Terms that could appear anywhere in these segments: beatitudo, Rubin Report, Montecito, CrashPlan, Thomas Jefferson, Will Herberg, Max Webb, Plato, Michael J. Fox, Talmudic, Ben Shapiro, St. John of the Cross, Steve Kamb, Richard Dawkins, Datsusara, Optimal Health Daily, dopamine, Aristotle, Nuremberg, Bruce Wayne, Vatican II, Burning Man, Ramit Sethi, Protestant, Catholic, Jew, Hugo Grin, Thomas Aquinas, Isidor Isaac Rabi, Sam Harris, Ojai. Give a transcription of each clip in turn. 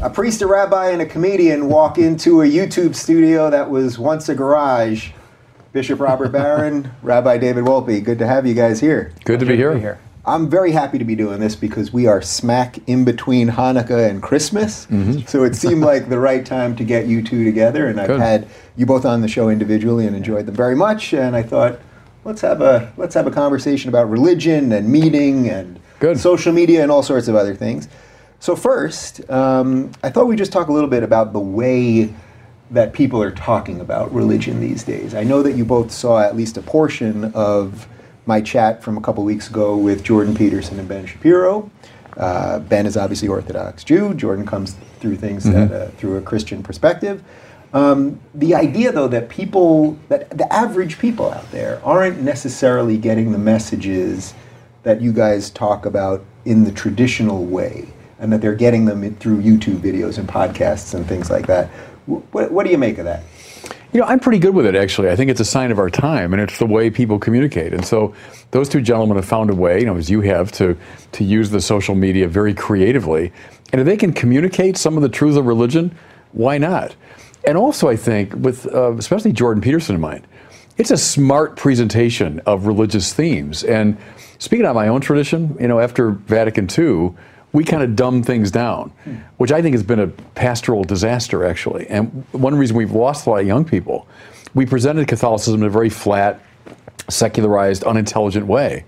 A priest, a rabbi, and a comedian walk into a YouTube studio that was once a garage. Bishop Robert Barron, Rabbi David Wolpe, good to have you guys here. Good to be here. I'm very happy to be doing this because we are smack in between Hanukkah and Christmas, so it seemed like the right time to get you two together, and I've had you both on the show individually and enjoyed them very much, and I thought, let's have a conversation about religion and meeting and social media and all sorts of other things. So first, I thought we'd just talk a little bit about the way that people are talking about religion these days. I know that you both saw at least a portion of my chat from a couple weeks ago with Jordan Peterson and Ben Shapiro. Ben is obviously Orthodox Jew. Jordan comes through things through a Christian perspective. The idea, though, that the average people out there aren't necessarily getting the messages that you guys talk about in the traditional way, and that they're getting them through YouTube videos and podcasts and things like that. What do you make of that? You know, I'm pretty good with it, actually. I think it's a sign of our time, and it's the way people communicate. And so those two gentlemen have found a way, you know, as you have, to use the social media very creatively. And if they can communicate some of the truth of religion, why not? And also, I think, with especially Jordan Peterson in mind, it's a smart presentation of religious themes. And speaking of my own tradition, you know, after Vatican II, we kind of dumb things down, which I think has been a pastoral disaster, actually. And one reason we've lost a lot of young people, we presented Catholicism in a very flat, secularized, unintelligent way.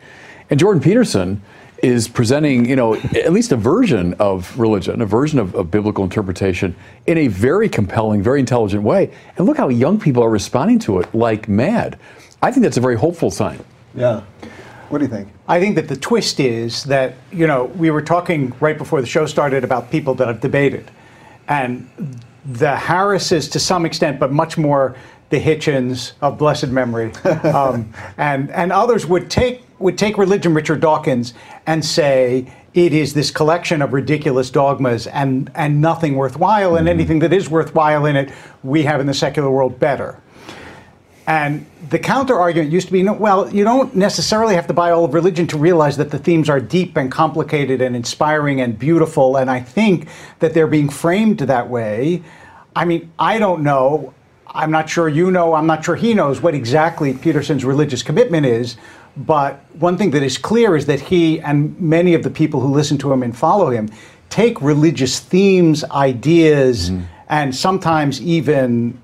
And Jordan Peterson is presenting, you know, at least a version of religion, a version of biblical interpretation in a very compelling, very intelligent way. And look how young people are responding to it like mad. I think that's a very hopeful sign. Yeah. What do you think? I think that the twist is that, you know, we were talking right before the show started about people that have debated. And the Harrises to some extent, but much more the Hitchens of blessed memory, and others would take religion, Richard Dawkins, and say it is this collection of ridiculous dogmas and nothing worthwhile, and anything that is worthwhile in it, we have in the secular world better. And the counter-argument used to be, well, you don't necessarily have to buy all of religion to realize that the themes are deep and complicated and inspiring and beautiful, and I think that they're being framed that way. I mean, I don't know, I'm not sure you know, I'm not sure he knows what exactly Peterson's religious commitment is, but one thing that is clear is that he and many of the people who listen to him and follow him take religious themes, ideas, and sometimes even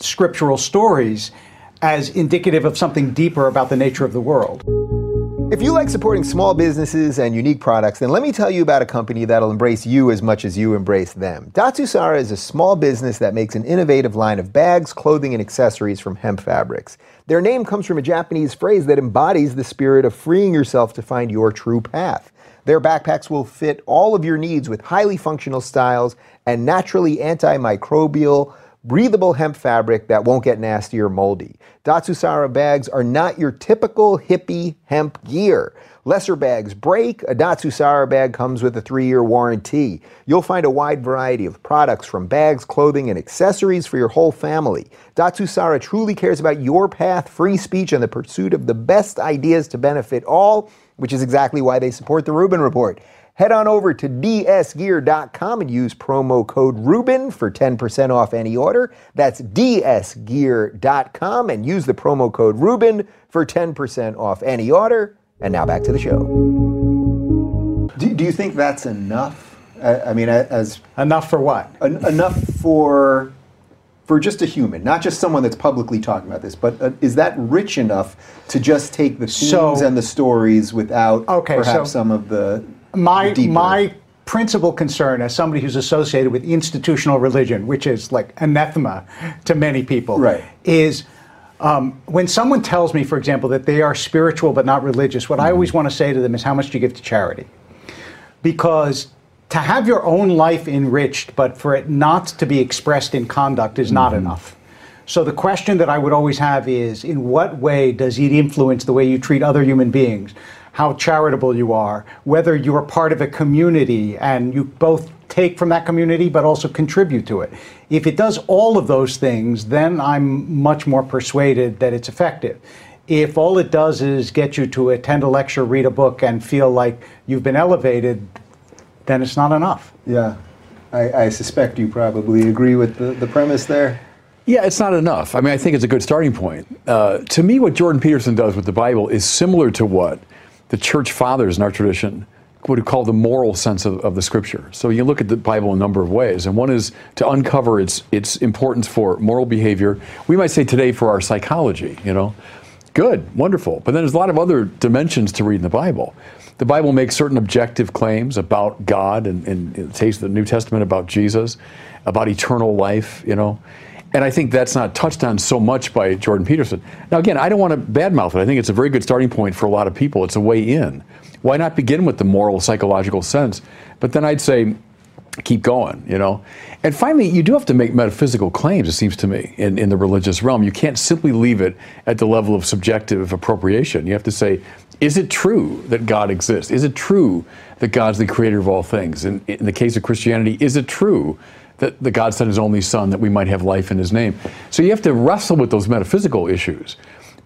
scriptural stories as indicative of something deeper about the nature of the world. If you like supporting small businesses and unique products, then let me tell you about a company that'll embrace you as much as you embrace them. Datsusara is a small business that makes an innovative line of bags, clothing, and accessories from hemp fabrics. Their name comes from a Japanese phrase that embodies the spirit of freeing yourself to find your true path. Their backpacks will fit all of your needs with highly functional styles and naturally antimicrobial, breathable hemp fabric that won't get nasty or moldy. Datsusara bags are not your typical hippie hemp gear. Lesser bags break. A Datsusara bag comes with a 3-year warranty. You'll find a wide variety of products from bags, clothing, and accessories for your whole family. Datsusara truly cares about your path, free speech, and the pursuit of the best ideas to benefit all, which is exactly why they support the Rubin Report. Head on over to dsgear.com and use promo code Rubin for 10% off any order. That's dsgear.com and use the promo code Rubin for 10% off any order. And now back to the show. Do you think that's enough? I mean, as... Enough for what? Enough for just a human, not just someone that's publicly talking about this, but is that rich enough to just take the themes and the stories without perhaps some of the... My principal concern as somebody who's associated with institutional religion, which is like anathema to many people, is when someone tells me, for example, that they are spiritual but not religious, what I always want to say to them is, how much do you give to charity? Because to have your own life enriched but for it not to be expressed in conduct is not enough. So the question that I would always have is, in what way does it influence the way you treat other human beings? How charitable you are, whether you're part of a community and you both take from that community but also contribute to it. If it does all of those things, then I'm much more persuaded that it's effective. If all it does is get you to attend a lecture, read a book, and feel like you've been elevated, then it's not enough. Yeah. I suspect you probably agree with the premise there. Yeah, it's not enough. I mean, I think it's a good starting point. To me, what Jordan Peterson does with the Bible is similar to what the Church Fathers in our tradition would call the moral sense of the Scripture. So you look at the Bible a number of ways, and one is to uncover its importance for moral behavior. We might say today for our psychology, you know. Good, wonderful. But then there's a lot of other dimensions to read in the Bible. The Bible makes certain objective claims about God, and it takes the New Testament about Jesus, about eternal life, you know. And I think that's not touched on so much by Jordan Peterson. Now, again, I don't want to badmouth it. I think it's a very good starting point for a lot of people. It's a way in. Why not begin with the moral, psychological sense? But then I'd say, keep going, you know. And finally, you do have to make metaphysical claims, it seems to me, in the religious realm. You can't simply leave it at the level of subjective appropriation. You have to say, is it true that God exists? Is it true that God's the creator of all things? And in the case of Christianity, is it true that the God sent his only son that we might have life in his name? So you have to wrestle with those metaphysical issues.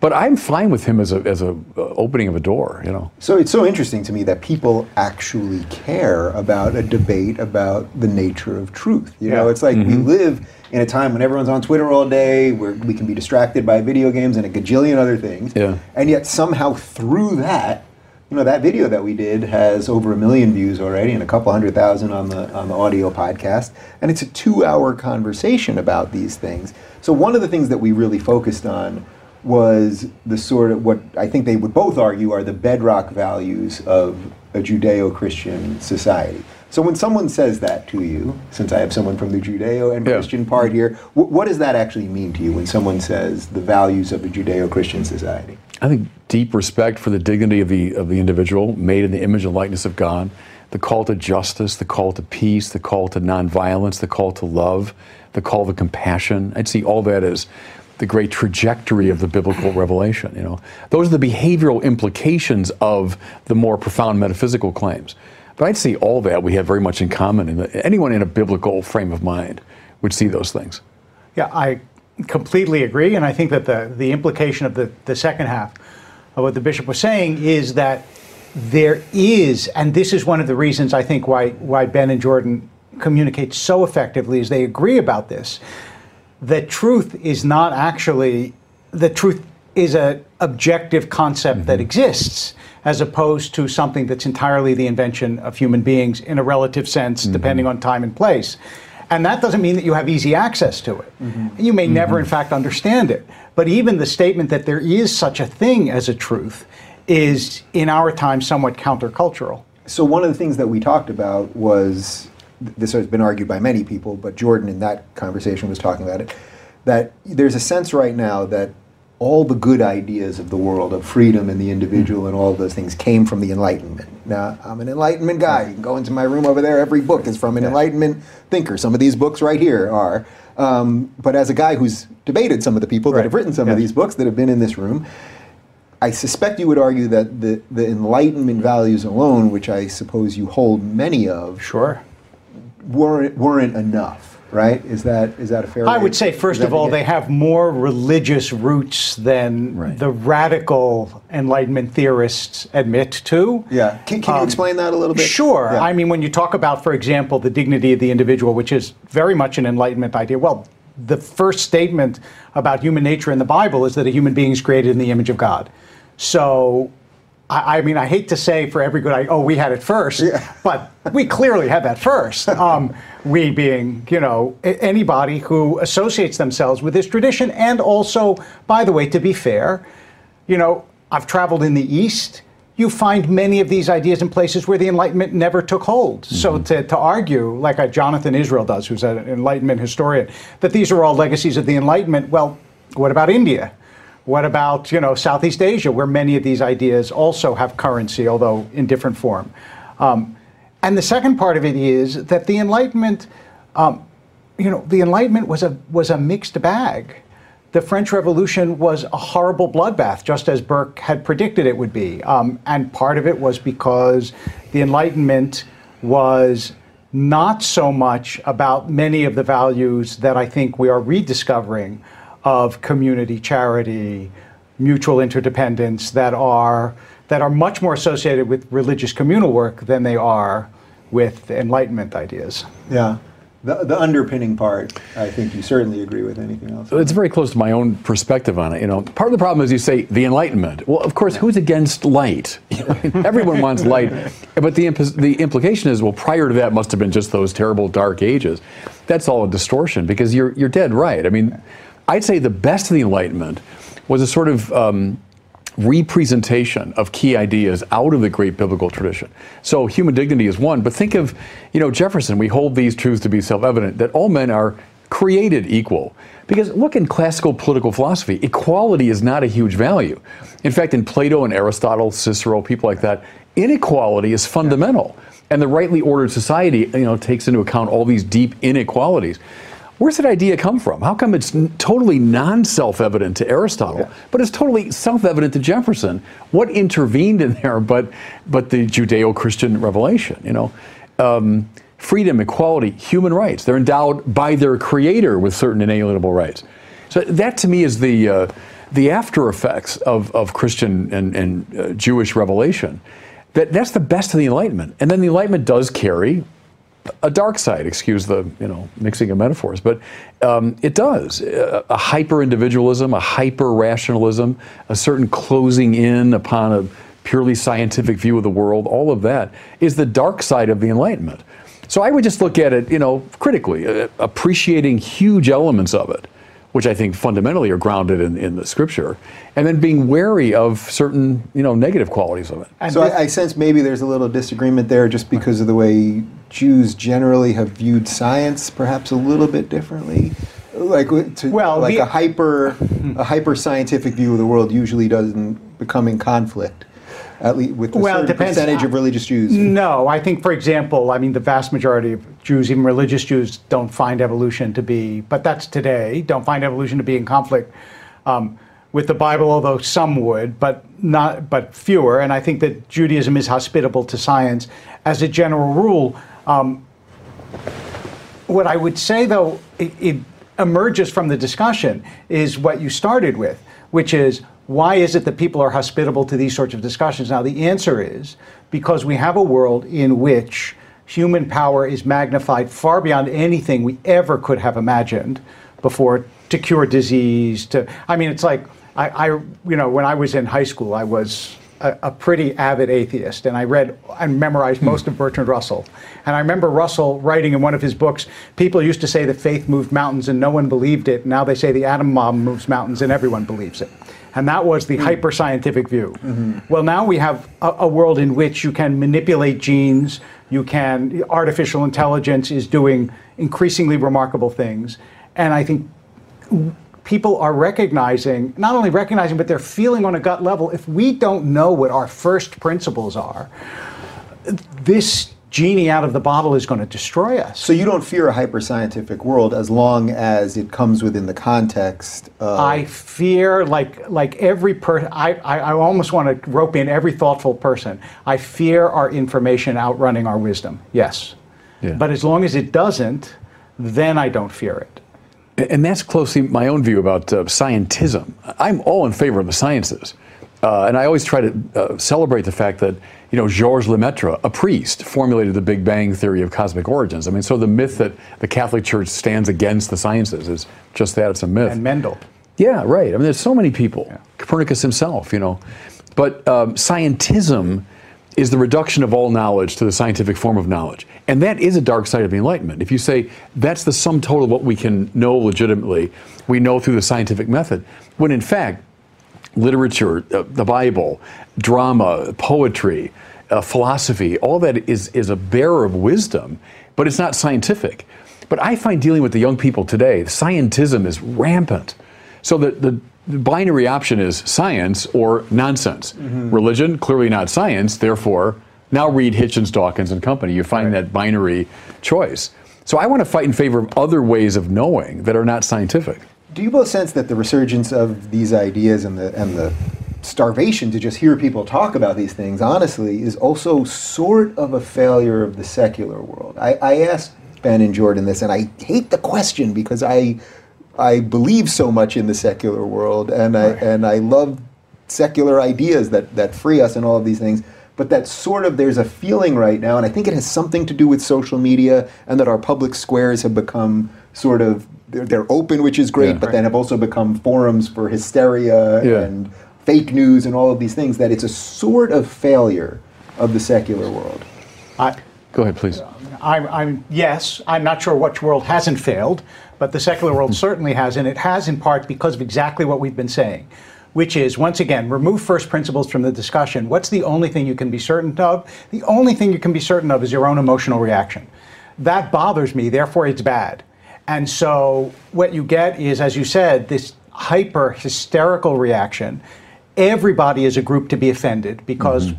But I'm fine with him as a opening of a door, you know. So it's so interesting to me that people actually care about a debate about the nature of truth. You know, it's like we live in a time when everyone's on Twitter all day, where we can be distracted by video games and a gajillion other things. Yeah. And yet somehow through that, you know, that video that we did has over 1 million views already and a couple 100,000 on the audio podcast. And it's a 2-hour conversation about these things. So one of the things that we really focused on was the sort of what I think they would both argue are the bedrock values of a Judeo-Christian society. So when someone says that to you, since I have someone from the Judeo and Christian part here, what does that actually mean to you when someone says the values of a Judeo-Christian society? I think deep respect for the dignity of the individual, made in the image and likeness of God, the call to justice, the call to peace, the call to nonviolence, the call to love, the call to compassion. I'd see all that as the great trajectory of the biblical revelation, you know. Those are the behavioral implications of the more profound metaphysical claims. But I'd see all that we have very much in common. Anyone in a biblical frame of mind would see those things. Yeah, I completely agree, and I think that the implication of the second half of what the bishop was saying is that there is, and this is one of the reasons I think why Ben and Jordan communicate so effectively, is they agree about this. That truth is not actually, that truth is an objective concept that exists, as opposed to something that's entirely the invention of human beings in a relative sense, depending on time and place. And that doesn't mean that you have easy access to it. You may never, in fact, understand it. But even the statement that there is such a thing as a truth is, in our time, somewhat countercultural. So one of the things that we talked about was, this has been argued by many people, but Jordan in that conversation was talking about it, that there's a sense right now that all the good ideas of the world, of freedom and the individual and all of those things, came from the Enlightenment. Now, I'm an Enlightenment guy. You can go into my room over there. Every book is from an Enlightenment thinker. Some of these books right here are. But as a guy who's debated some of the people that have written some of these books that have been in this room, I suspect you would argue that the Enlightenment values alone, which I suppose you hold many of, weren't enough, right? Is that a fair I would say, first of all, they have more religious roots than the radical Enlightenment theorists admit to. Yeah. Can you explain that a little bit? Sure. Yeah. I mean, when you talk about, for example, the dignity of the individual, which is very much an Enlightenment idea, well, the first statement about human nature in the Bible is that a human being is created in the image of God. So I mean, I hate to say for every good, we had it first, but we clearly had that first. We being, you know, anybody who associates themselves with this tradition. And also, by the way, to be fair, you know, I've traveled in the East. You find many of these ideas in places where the Enlightenment never took hold. So to argue, like Jonathan Israel does, who's an Enlightenment historian, that these are all legacies of the Enlightenment, well, what about India? What about, you know, Southeast Asia, where many of these ideas also have currency, although in different form? And the second part of it is that the Enlightenment, you know, the Enlightenment was a mixed bag. The French Revolution was a horrible bloodbath, just as Burke had predicted it would be. And part of it was because the Enlightenment was not so much about many of the values that I think we are rediscovering, of community, charity, mutual interdependence, that are much more associated with religious communal work than they are with Enlightenment ideas. Yeah. the underpinning part, I think you certainly agree with anything else. It's very close to my own perspective on it. You know, part of the problem is you say the Enlightenment. Well, of course, who's against light? Everyone wants light, but the implication is, well, prior to that must have been just those terrible dark ages. That's all a distortion, because you're dead right. I mean, I'd say the best of the Enlightenment was a sort of representation of key ideas out of the great biblical tradition. So human dignity is one, but think of, you know, Jefferson, we hold these truths to be self-evident, that all men are created equal. Because look, in classical political philosophy, equality is not a huge value. In fact, in Plato and Aristotle, Cicero, people like that, inequality is fundamental. And the rightly ordered society, you know, takes into account all these deep inequalities. Where's that idea come from? How come it's totally non-self-evident to Aristotle, but it's totally self-evident to Jefferson? What intervened in there but the Judeo-Christian revelation? You know, freedom, equality, human rights. They're endowed by their creator with certain inalienable rights. So that, to me, is the after effects of Christian and Jewish revelation. That's the best of the Enlightenment. And then the Enlightenment does carry a dark side, excuse the, you know, mixing of metaphors, but it does. A hyper-individualism, a hyper-rationalism, a certain closing in upon a purely scientific view of the world, all of that is the dark side of the Enlightenment. So I would just look at it, you know, critically, appreciating huge elements of it, which I think fundamentally are grounded in the scripture, and then being wary of certain, you know, negative qualities of it. And so I sense maybe there's a little disagreement there just because of the way Jews generally have viewed science, perhaps a little bit differently. Like, a hyper scientific view of the world usually doesn't become in conflict, at least with a certain percentage of religious Jews. No, I think, for example, I mean, the vast majority of Jews, even religious Jews, don't find evolution to be, but that's today, don't find evolution to be in conflict with the Bible, although some would, but fewer. And I think that Judaism is hospitable to science as a general rule. What I would say, though, it emerges from the discussion is what you started with, which is, why is it that people are hospitable to these sorts of discussions? Now, the answer is because we have a world in which human power is magnified far beyond anything we ever could have imagined before, to cure disease, to, I mean, it's like, I you know, when I was in high school, I was a pretty avid atheist, and I read and memorized most of Bertrand Russell. And I remember Russell writing in one of his books, people used to say that faith moved mountains and no one believed it. Now they say the atom bomb moves mountains and everyone believes it. And that was the hyper-scientific view. Well, now we have a world in which you can manipulate genes, you can, artificial intelligence is doing increasingly remarkable things. And I think people are recognizing, not only recognizing, but they're feeling on a gut level, if we don't know what our first principles are, this genie out of the bottle is going to destroy us. So you don't fear a hyper-scientific world as long as it comes within the context of... I fear, like every person, I almost want to rope in every thoughtful person. I fear our information outrunning our wisdom, yes. Yeah. But as long as it doesn't, then I don't fear it. And that's closely my own view about scientism. I'm all in favor of the sciences. And I always try to celebrate the fact that, you know, Georges Lemaître, a priest, formulated the Big Bang theory of cosmic origins. I mean, so the myth that the Catholic Church stands against the sciences is just that, it's a myth. And Mendel. Yeah, right. I mean, there's so many people. Yeah. Copernicus himself, you know. But scientism is the reduction of all knowledge to the scientific form of knowledge. And that is a dark side of the Enlightenment. If you say that's the sum total of what we can know legitimately, we know through the scientific method, when in fact, literature, the Bible, drama, poetry, philosophy, all that is a bearer of wisdom, but it's not scientific. But I find dealing with the young people today, scientism is rampant. So the binary option is science or nonsense. Religion, clearly not science, therefore, now read Hitchens, Dawkins, and company. You find that binary choice. So I want to fight in favor of other ways of knowing that are not scientific. Do you both sense that the resurgence of these ideas and the starvation to just hear people talk about these things, honestly, is also sort of a failure of the secular world? I asked Ben and Jordan this, and I hate the question because I believe so much in the secular world, and I love secular ideas that free us and all of these things. but that sort of there's a feeling right now, and I think it has something to do with social media and that our public squares have become sort of, they're open, which is great, but then have also become forums for hysteria and fake news and all of these things, that it's a sort of failure of the secular world. Go ahead, please. I'm not sure which world hasn't failed, but the secular world certainly has, and it has in part because of exactly what we've been saying, which is, once again, remove first principles from the discussion. What's the only thing you can be certain of? The only thing you can be certain of is your own emotional reaction. That bothers me, therefore it's bad. And so what you get is, as you said, this hyper-hysterical reaction. Everybody is a group to be offended because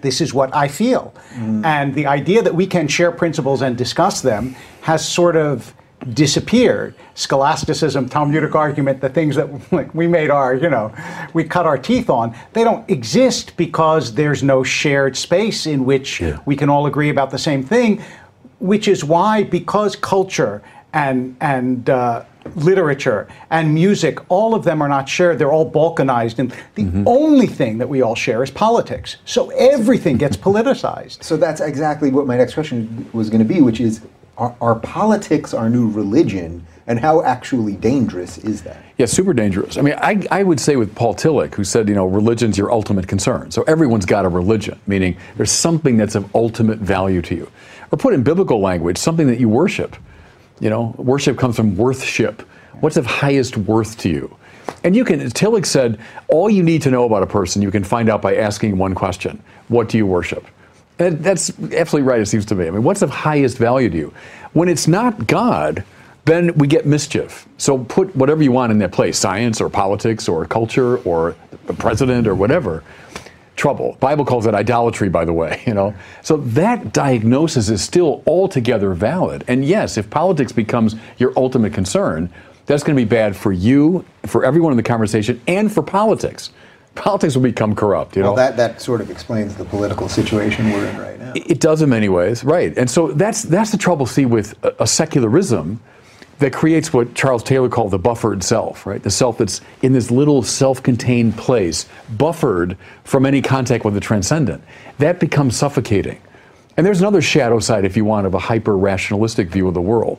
this is what I feel. And the idea that we can share principles and discuss them has sort of disappeared. Scholasticism, Talmudic argument, the things that we made our, we cut our teeth on, they don't exist because there's no shared space in which we can all agree about the same thing, which is why, because culture and literature and music, all of them are not shared, they're all balkanized, and the only thing that we all share is politics. So everything gets politicized. So that's exactly what my next question was going to be, which is, are politics our new religion, and how actually dangerous is that? Yeah, super dangerous. I mean, I would say with Paul Tillich, who said, religion's your ultimate concern. So everyone's got a religion, meaning there's something that's of ultimate value to you. Or put in biblical language, something that you worship. Worship comes from worthship. What's of highest worth to you? And Tillich said, all you need to know about a person, you can find out by asking one question. What do you worship? And that's absolutely right, it seems to me. I mean, what's of highest value to you? When it's not God, then we get mischief. So put whatever you want in that place, science or politics or culture or the president or whatever. Trouble. Bible calls it idolatry, by the way, So that diagnosis is still altogether valid. And yes, if politics becomes your ultimate concern, that's going to be bad for you, for everyone in the conversation, and for politics. Politics will become corrupt, Well, that sort of explains the political situation we're in right now. It does in many ways, right. And so that's the trouble, see, with a secularism that creates what Charles Taylor called the buffered self, right? The self that's in this little self-contained place, buffered from any contact with the transcendent. That becomes suffocating. And there's another shadow side, if you want, of a hyper-rationalistic view of the world.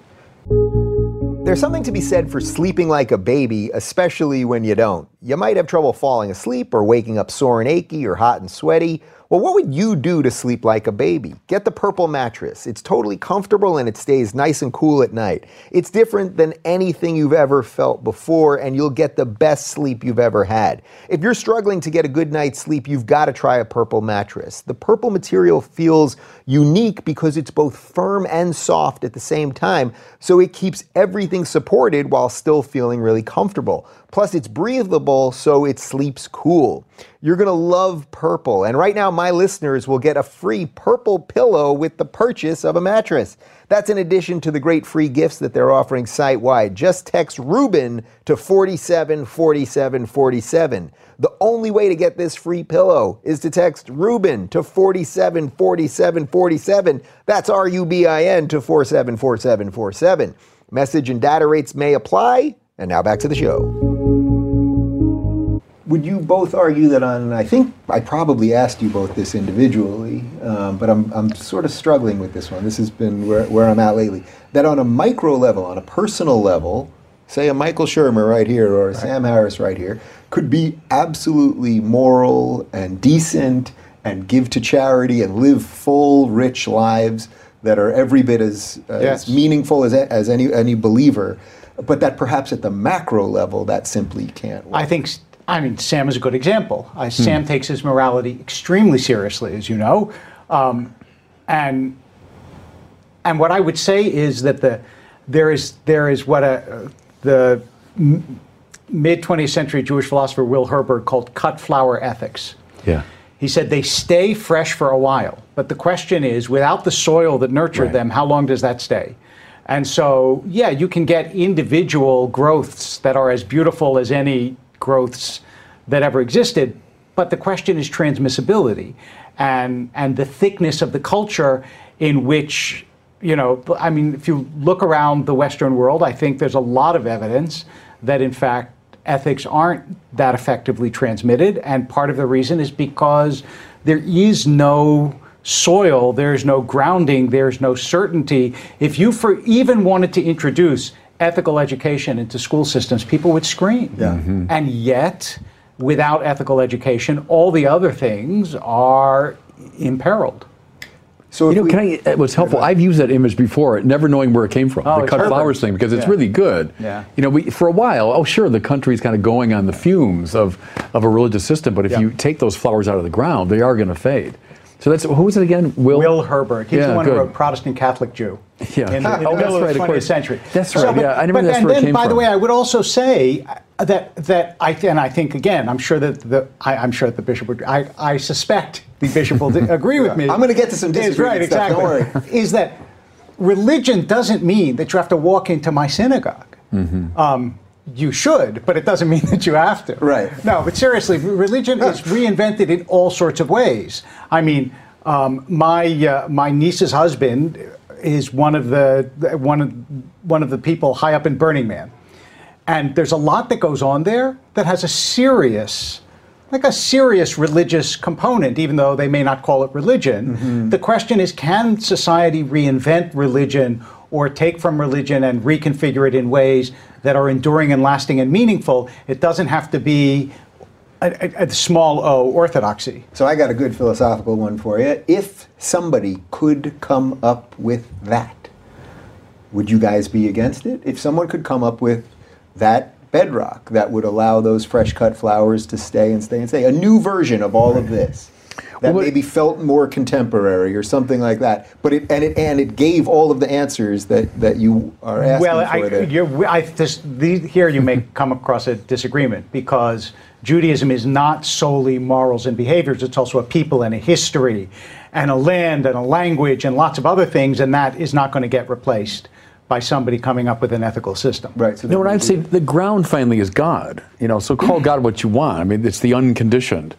There's something to be said for sleeping like a baby, especially when you don't. You might have trouble falling asleep or waking up sore and achy or hot and sweaty. Well, what would you do to sleep like a baby? Get the Purple mattress. It's totally comfortable and it stays nice and cool at night. It's different than anything you've ever felt before, and you'll get the best sleep you've ever had. If you're struggling to get a good night's sleep, you've got to try a Purple mattress. The Purple material feels unique because it's both firm and soft at the same time, so it keeps everything supported while still feeling really comfortable. Plus, it's breathable, so it sleeps cool. You're going to love Purple, and right now my listeners will get a free Purple pillow with the purchase of a mattress. That's in addition to the great free gifts that they're offering site-wide. Just text Reuben to 474747. The only way to get this free pillow is to text Reuben to 474747. That's RUBIN to 474747. Message and data rates may apply, and now back to the show. Would you both argue that on, I think I probably asked you both this individually, but I'm sort of struggling with this one. This has been where I'm at lately. That on a micro level, on a personal level, say a Michael Shermer right here or a Sam Harris right here, could be absolutely moral and decent and give to charity and live full, rich lives that are every bit as meaningful as any believer, but that perhaps at the macro level, that simply can't work. I mean, Sam is a good example. Sam takes his morality extremely seriously, as you know. And what I would say is that there is what the mid-20th century Jewish philosopher Will Herberg called cut-flower ethics. Yeah. He said they stay fresh for a while, but the question is, without the soil that nurtured them, how long does that stay? And so, yeah, you can get individual growths that are as beautiful as any growths that ever existed, but the question is transmissibility and the thickness of the culture in which, I mean, if you look around the Western world, I think there's a lot of evidence that, in fact, ethics aren't that effectively transmitted, and part of the reason is because There is no soil, there's no grounding, there's no certainty. If you even wanted to introduce ethical education into school systems, people would scream. Yeah. Mm-hmm. And yet, without ethical education, all the other things are imperiled. So you know, what's helpful, I've used that image before, never knowing where it came from, the cut flowers thing, because it's really good. Yeah. You know, for a while, the country's kind of going on the fumes of a religious system, but if you take those flowers out of the ground, they are going to fade. So that's, who was it again? Will Herberg. He's the one who wrote Protestant Catholic Jew. Yeah. In the middle of the 20th century. That's right. Yeah. I remember that's where it came from. By the way, I would also say I suspect the bishop will agree with me. I'm going to get to some disagreement stuff. Right. Exactly. Don't worry. Is that religion doesn't mean that you have to walk into my synagogue. Mm-hmm. You should, but it doesn't mean that you have to. Right. No, but seriously, religion is reinvented in all sorts of ways. I mean, my niece's husband is one of the people high up in Burning Man, and there's a lot that goes on there that has a serious religious component, even though they may not call it religion. Mm-hmm. The question is, can society reinvent religion or take from religion and reconfigure it in ways that are enduring and lasting and meaningful? It doesn't have to be a small o orthodoxy. So I got a good philosophical one for you. If somebody could come up with that, would you guys be against it? If someone could come up with that bedrock that would allow those fresh cut flowers to stay, a new version of all of this, that maybe felt more contemporary or something like that, but it gave all of the answers that you are asking Here you may come across a disagreement, because Judaism is not solely morals and behaviors. It's also a people and a history and a land and a language and lots of other things, and that is not going to get replaced by somebody coming up with an ethical system. Right. So what I'd say, the ground finally is God. You know, so call God what you want. I mean, it's the unconditioned.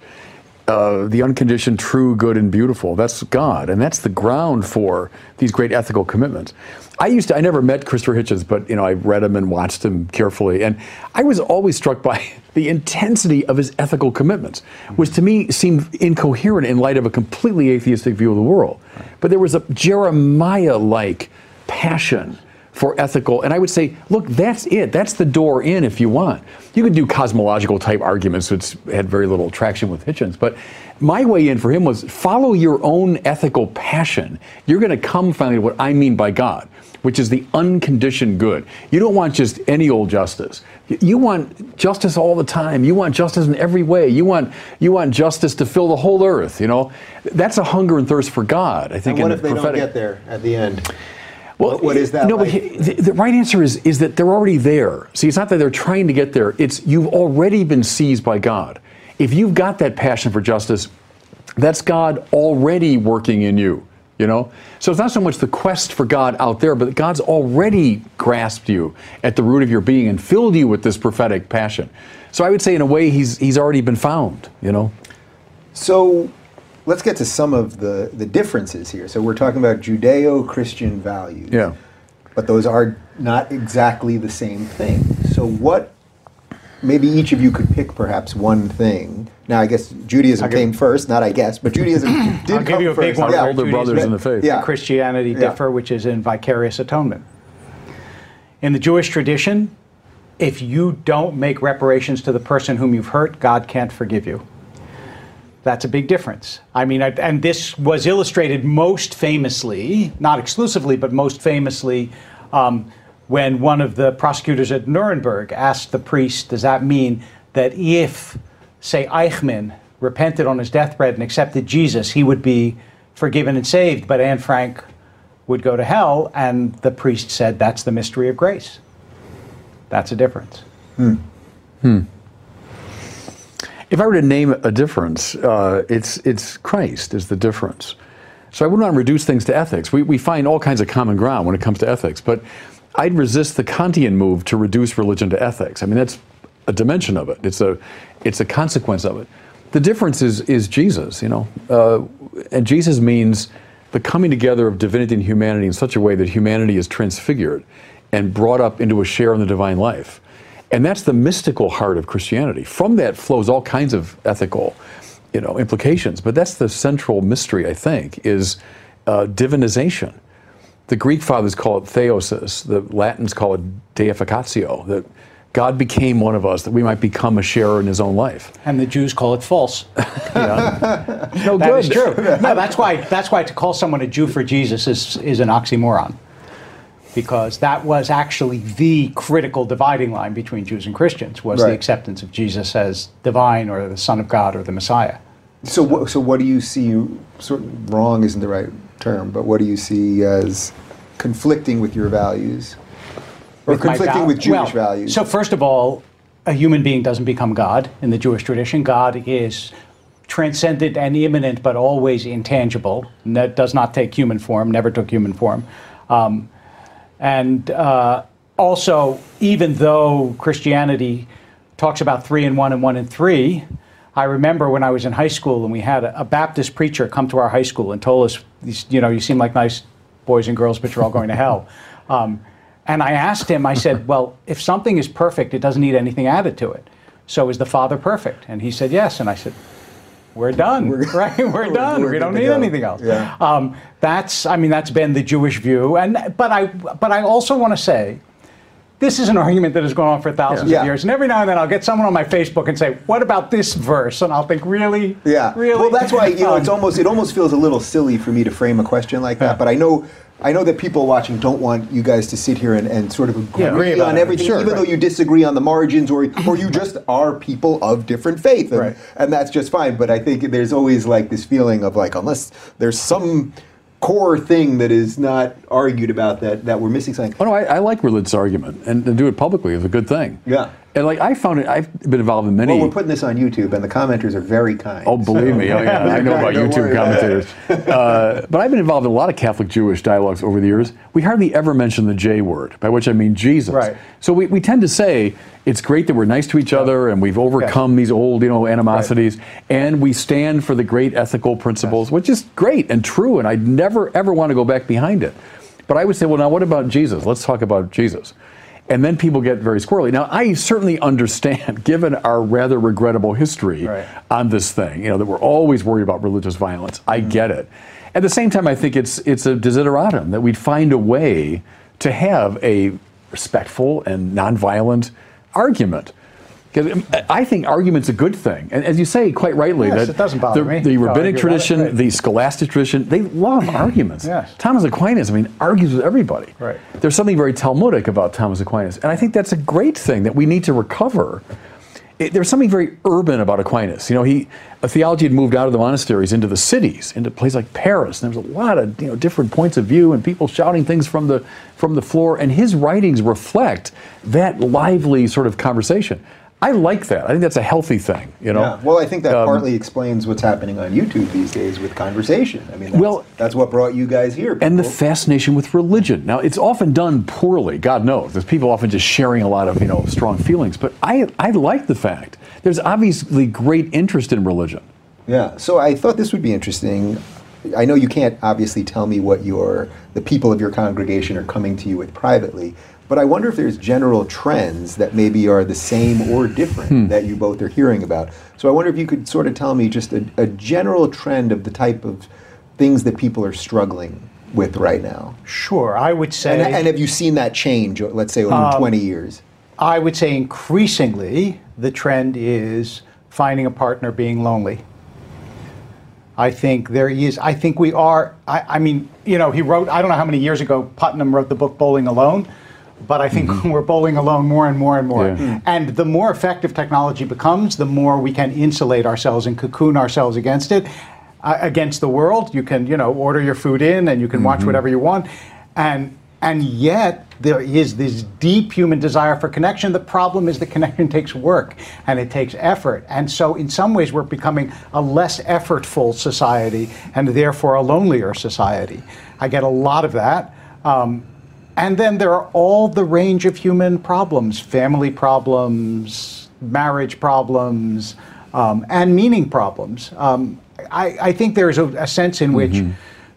The unconditioned, true, good, and beautiful. That's God, and that's the ground for these great ethical commitments. I never met Christopher Hitchens, but you know, I read him and watched him carefully, and I was always struck by the intensity of his ethical commitments, which to me seemed incoherent in light of a completely atheistic view of the world. But there was a Jeremiah-like passion for ethical, and I would say, look, that's it. That's the door in, if you want. You could do cosmological type arguments, which had very little traction with Hitchens, but my way in for him was follow your own ethical passion. You're gonna come finally to what I mean by God, which is the unconditioned good. You don't want just any old justice. You want justice all the time. You want justice in every way. You want justice to fill the whole earth, you know? That's a hunger and thirst for God, I think. And what if they don't get there at the end? Well, what is that? No, like? But the right answer is that they're already there. See, it's not that they're trying to get there. It's you've already been seized by God. If you've got that passion for justice, that's God already working in you, you know? So it's not so much the quest for God out there, but God's already grasped you at the root of your being and filled you with this prophetic passion. So I would say, in a way, he's already been found, you know? So let's get to some of the differences here. So we're talking about Judeo-Christian values. Yeah. But those are not exactly the same thing. So what, maybe each of you could pick perhaps one thing. Now I guess Judaism came first, not I guess, but Judaism did come first. I'll give you a big one. Older brothers in the faith. Yeah. Christianity differ, which is in vicarious atonement. In the Jewish tradition, if you don't make reparations to the person whom you've hurt, God can't forgive you. That's a big difference. I mean, and this was illustrated most famously, not exclusively, but most famously, when one of the prosecutors at Nuremberg asked the priest, does that mean that if, say, Eichmann repented on his deathbed and accepted Jesus, he would be forgiven and saved, but Anne Frank would go to hell? And the priest said, that's the mystery of grace. That's a difference. If I were to name a difference, it's Christ is the difference. So I wouldn't want to reduce things to ethics. We find all kinds of common ground when it comes to ethics, but I'd resist the Kantian move to reduce religion to ethics. I mean, that's a dimension of it. It's a consequence of it. The difference is Jesus, you know, and Jesus means the coming together of divinity and humanity in such a way that humanity is transfigured and brought up into a share in the divine life. And that's the mystical heart of Christianity. From that flows all kinds of ethical implications. But that's the central mystery, I think, is divinization. The Greek fathers call it theosis. The Latins call it deificatio, that God became one of us, that we might become a sharer in his own life. And the Jews call it false. Yeah. No, that good. Is true. No, that's why to call someone a Jew for Jesus is an oxymoron, because that was actually the critical dividing line between Jews and Christians, was the acceptance of Jesus as divine or the Son of God or the Messiah. So what do you see, sort of wrong isn't the right term, but what do you see as conflicting with your values? Or conflicting with Jewish values? So first of all, a human being doesn't become God in the Jewish tradition. God is transcendent and immanent, but always intangible. That does not take human form, never took human form. Also, even though Christianity talks about 3 in 1 and 1 in 3, I remember when I was in high school and we had a Baptist preacher come to our high school and told us, you seem like nice boys and girls, but you're all going to hell. And I asked him, I said, well, if something is perfect, it doesn't need anything added to it. So is the Father perfect? And he said, yes. And I said, we're done, right? We're done. We don't need anything else. Yeah. That's been the Jewish view. But I also want to say, this is an argument that has gone on for thousands of years, and every now and then I'll get someone on my Facebook and say, "What about this verse?" And I'll think, "Really? Yeah, really." Well, that's why it almost feels a little silly for me to frame a question like that. Yeah. But I know that people watching don't want you guys to sit here and sort of agree on everything, even though you disagree on the margins, or you just are people of different faith, and that's just fine. But I think there's always like this feeling of like, unless there's some core thing that is not argued about, that we're missing something. Oh no, I like Relitz's argument, and to do it publicly is a good thing. Yeah. And like I found it, I've been involved in many... Well, we're putting this on YouTube, and the commenters are very kind. Oh, believe me, I know about YouTube commentators. But I've been involved in a lot of Catholic-Jewish dialogues over the years. We hardly ever mention the J word, by which I mean Jesus. Right. So we tend to say, it's great that we're nice to each other, and we've overcome these old animosities, and we stand for the great ethical principles, which is great and true, and I'd never, ever want to go back behind it. But I would say, well, now what about Jesus? Let's talk about Jesus. And then people get very squirrely. Now, I certainly understand, given our rather regrettable history on this thing, that we're always worried about religious violence. I get it. At the same time, I think it's a desideratum that we'd find a way to have a respectful and nonviolent argument. Because I think argument's a good thing. And as you say, quite rightly, that it doesn't bother me. The rabbinic tradition, the scholastic tradition, they love arguments. Yes. Thomas Aquinas, argues with everybody. Right. There's something very Talmudic about Thomas Aquinas. And I think that's a great thing that we need to recover. There's something very urban about Aquinas. Theology had moved out of the monasteries into the cities, into places like Paris. And there was a lot of different points of view and people shouting things from the floor. And his writings reflect that lively sort of conversation. I like that. I think that's a healthy thing, Yeah. Well, I think that partly explains what's happening on YouTube these days with conversation. That's what brought you guys here. People. And the fascination with religion. Now, it's often done poorly, God knows. There's people often just sharing a lot of, strong feelings. But I like the fact there's obviously great interest in religion. Yeah. So I thought this would be interesting. I know you can't obviously tell me what the people of your congregation are coming to you with privately. But I wonder if there's general trends that maybe are the same or different that you both are hearing about. So I wonder if you could sort of tell me just a general trend of the type of things that people are struggling with right now. Sure, I would say... And have you seen that change, let's say, over 20 years? I would say increasingly the trend is finding a partner, being lonely. I think there is, I think we are, he wrote, I don't know how many years ago, Putnam wrote the book Bowling Alone. But I think we're bowling alone more and more and more. Yeah. And the more effective technology becomes, the more we can insulate ourselves and cocoon ourselves against it, against the world. You can, order your food in and you can watch whatever you want. And yet there is this deep human desire for connection. The problem is the connection takes work and it takes effort. And so in some ways we're becoming a less effortful society and therefore a lonelier society. I get a lot of that. And then there are all the range of human problems, family problems, marriage problems, and meaning problems. I think there is a sense in which,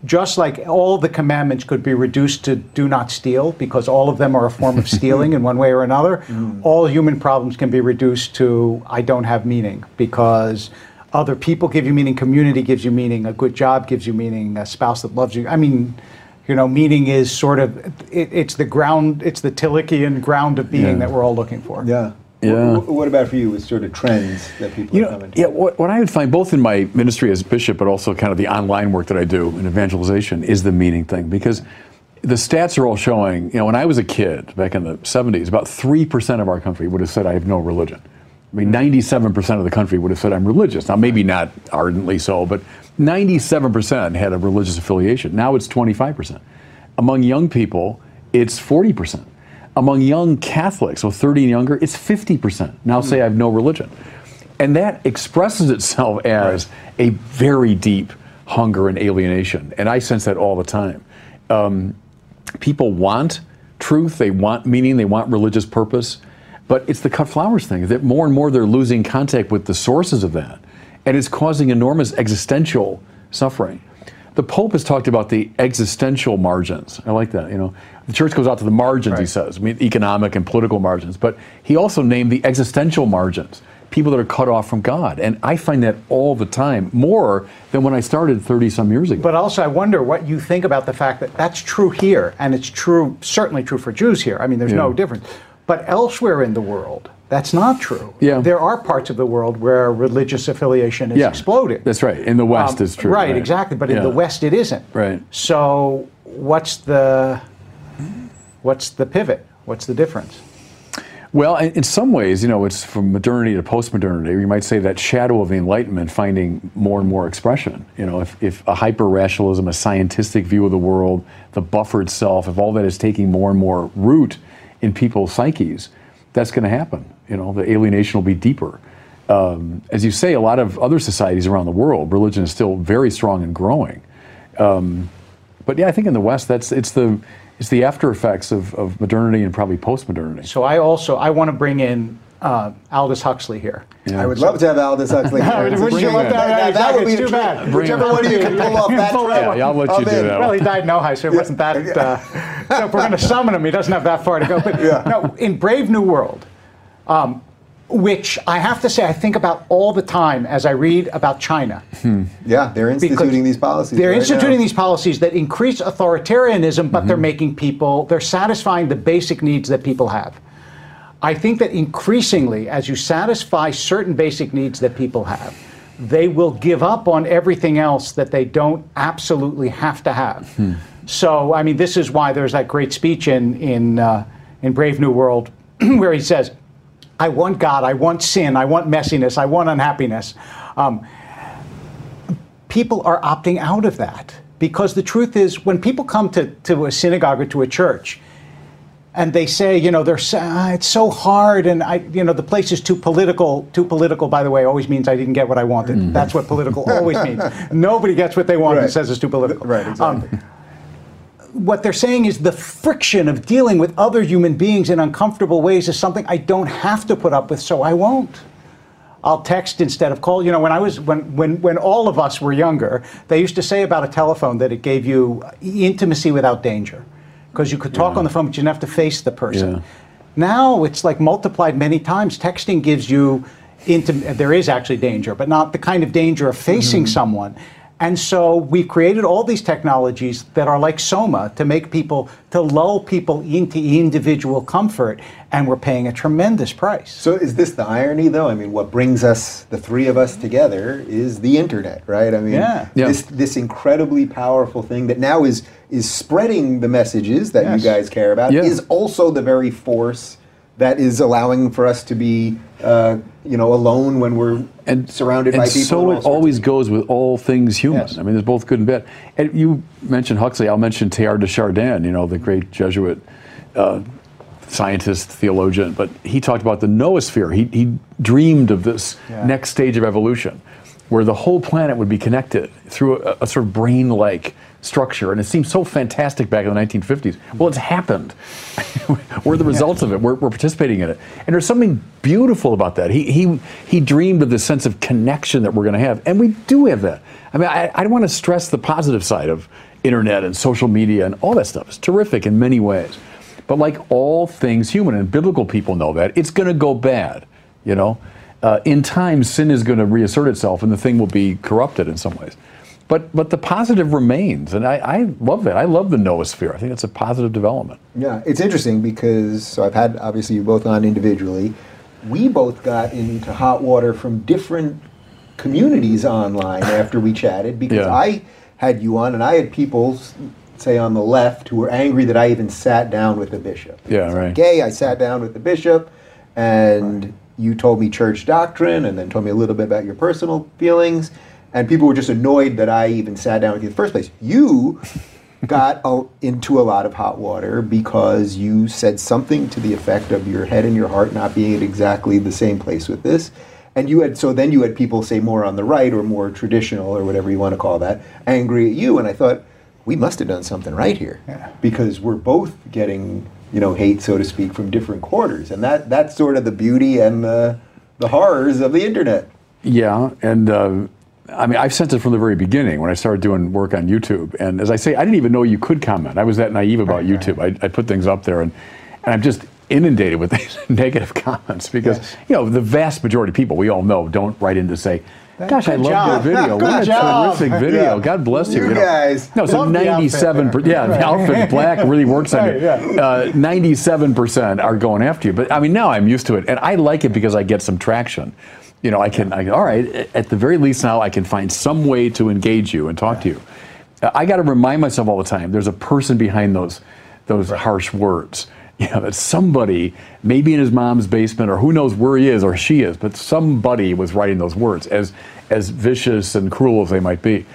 just like all the commandments could be reduced to do not steal, because all of them are a form of stealing in one way or another, all human problems can be reduced to I don't have meaning, because Other people give you meaning, community gives you meaning, a good job gives you meaning, a spouse that loves you. I mean, you know, meaning is sort of, it's the ground, it's the Tillichian ground of being that we're all looking for. Yeah. Yeah. What about for you with sort of trends that people are coming to? Yeah, what I would find both in my ministry as bishop, but also kind of the online work that I do in evangelization is the meaning thing, because the stats are all showing, you know, when I was a kid back in the 70s, about 3% of our country would have said, I have no religion. I mean, 97% of the country would have said, I'm religious. Now, maybe not ardently so, but 97% had a religious affiliation. Now it's 25%. Among young people, it's 40%. Among young Catholics, so 30 and younger, it's 50%. Now say I have no religion. And that expresses itself as a very deep hunger and alienation. And I sense that all the time. People want truth, they want meaning, they want religious purpose. But it's the cut flowers thing, that more and more they're losing contact with the sources of that. And it's causing enormous existential suffering. The Pope has talked about the existential margins. I like that, you know. The church goes out to the margins, he says, I mean, economic and political margins. But he also named the existential margins, people that are cut off from God. And I find that all the time, more than when I started 30-some years ago. But also I wonder what you think about the fact that that's true here, and it's true, certainly true for Jews here. I mean, there's no difference. But elsewhere in the world, that's not true. Yeah. There are parts of the world where religious affiliation is exploded. That's right. In the West, it's true. Right, exactly. But in the West, it isn't. Right. So what's the pivot? What's the difference? Well, in some ways, you know, it's from modernity to postmodernity. You might say that shadow of the Enlightenment finding more and more expression. You know, if a hyper-rationalism, a scientistic view of the world, the buffered self, if all that is taking more and more root in people's psyches, that's going to happen. You know, the alienation will be deeper. As you say, a lot of other societies around the world, religion is still very strong and growing. But yeah, I think in the West, it's the after effects of modernity and probably postmodernity. So I want to bring in Aldous Huxley here. Yeah. I would love to have Aldous Huxley here. That would be too bad. Whichever one of you can pull off that trail. Yeah, I'll let you do that. Well, he died in Ojai, so it wasn't that. So if we're going to summon him, he doesn't have that far to go. But no, in Brave New World, which I have to say I think about all the time as I read about China. Yeah, they're instituting these policies. They're instituting these policies that increase authoritarianism, but they're satisfying the basic needs that people have. I think that increasingly, as you satisfy certain basic needs that people have, they will give up on everything else that they don't absolutely have to have. So, I mean, this is why there's that great speech in Brave New World where he says, I want God, I want sin, I want messiness, I want unhappiness. People are opting out of that, because the truth is, when people come to a synagogue or to a church, and they say, you know, it's so hard, and the place is too political. Too political, by the way, always means I didn't get what I wanted. That's what political always means. Nobody gets what they want and says it's too political. Right, exactly. What they're saying is the friction of dealing with other human beings in uncomfortable ways is something I don't have to put up with, so I won't. I'll text instead of call. You know, when all of us were younger, they used to say about a telephone that it gave you intimacy without danger, because you could talk on the phone, but you didn't have to face the person. Yeah. Now it's like multiplied many times. Texting gives you, there is actually danger, but not the kind of danger of facing someone. And so we've created all these technologies that are like soma to lull people into individual comfort, and we're paying a tremendous price. So is this the irony, though? I mean, what brings us, the three of us together, is the internet, right? I mean, this incredibly powerful thing that now is spreading the messages that you guys care about is also the very force that is allowing for us to be alone when we're surrounded by people. So it always goes with all things human. Yes. I mean, there's both good and bad. And you mentioned Huxley. I'll mention Teilhard de Chardin, you know, the great Jesuit scientist, theologian. But he talked about the noosphere. He dreamed of this next stage of evolution, where the whole planet would be connected through a sort of brain-like structure. And it seemed so fantastic back in the 1950s. Well, it's happened. We're the results of it. We're participating in it. And there's something beautiful about that. He dreamed of the sense of connection that we're going to have. And we do have that. I mean, I want to stress the positive side of internet and social media and all that stuff. It's terrific in many ways. But like all things human, and biblical people know that, it's going to go bad, you know? in time, sin is going to reassert itself, and the thing will be corrupted in some ways. But the positive remains, and I love that. I love the noosphere. I think it's a positive development. Yeah, it's interesting because, so I've had, obviously, you both on individually. We both got into hot water from different communities online after we chatted, because I had you on, and I had people, say, on the left who were angry that I even sat down with the bishop. Yeah, right. Like, hey, I sat down with the bishop, and you told me church doctrine, and then told me a little bit about your personal feelings. And people were just annoyed that I even sat down with you in the first place. You got into a lot of hot water because you said something to the effect of your head and your heart not being at exactly the same place with this. And you had, so then you had people, say, more on the right or more traditional or whatever you want to call that, angry at you. And I thought, we must have done something right here, because we're both getting, you know, hate, so to speak, from different quarters. And that's sort of the beauty and the horrors of the internet. Yeah, and I mean, I've sensed it from the very beginning when I started doing work on YouTube. And as I say, I didn't even know you could comment. I was that naive about YouTube. I put things up there, and I'm just inundated with these negative comments because, you know, the vast majority of people, we all know, don't write in to say, gosh, I love your video. What a terrific video. God bless you. You guys. No, so 97%. Yeah, the outfit black really works on you. 97% are going after you. But I mean, now I'm used to it. And I like it because I get some traction. You know, I can, all right, at the very least now I can find some way to engage you and talk to you. I got to remind myself all the time, there's a person behind those harsh words. You know, that somebody, maybe in his mom's basement, or who knows where he is or she is, but somebody was writing those words, as vicious and cruel as they might be.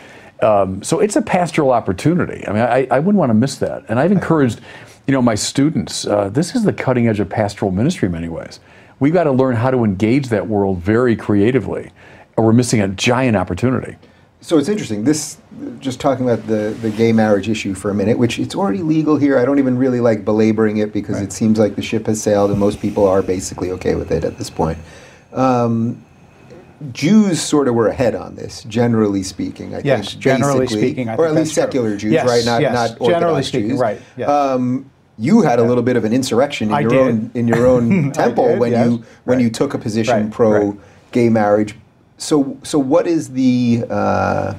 So it's a pastoral opportunity. I mean, I wouldn't want to miss that. And I've encouraged, you know, my students, this is the cutting edge of pastoral ministry in many ways. We've got to learn how to engage that world very creatively, or we're missing a giant opportunity. So it's interesting, this, just talking about the gay marriage issue for a minute, which it's already legal here. I don't even really like belaboring it because it seems like the ship has sailed and most people are basically okay with it at this point. Jews sort of were ahead on this, generally speaking. I think generally speaking, I think, or at least secular Jews, right? Not Orthodox generally speaking, Jews. Right. Yeah. You had a little bit of an insurrection in your own temple when you took a position pro-gay marriage. So what is the, well,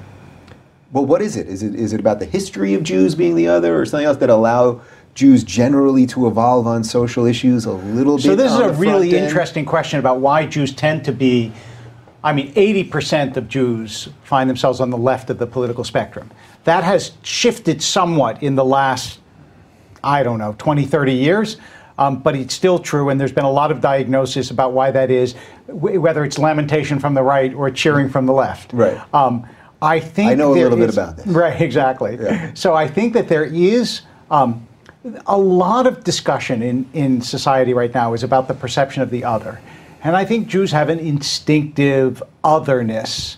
what is it? Is it about the history of Jews being the other, or something else that allow Jews generally to evolve on social issues a little bit? So this is a really interesting question about why Jews tend to be, I mean, 80% of Jews find themselves on the left of the political spectrum. That has shifted somewhat in the last, I don't know, 20, 30 years. But it's still true, and there's been a lot of diagnosis about why that is, whether it's lamentation from the right or cheering from the left. Right. I think I know a little bit about this. Right, exactly. Yeah. So I think that there is a lot of discussion in society right now is about the perception of the other. And I think Jews have an instinctive otherness.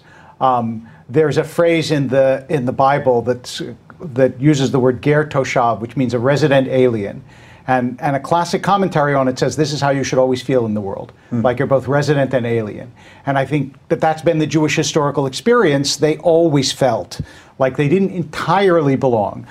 There's a phrase in the Bible that uses the word ger toshav, which means a resident alien. And a classic commentary on it says, this is how you should always feel in the world, like you're both resident and alien. And I think that's been the Jewish historical experience. They always felt like they didn't entirely belong.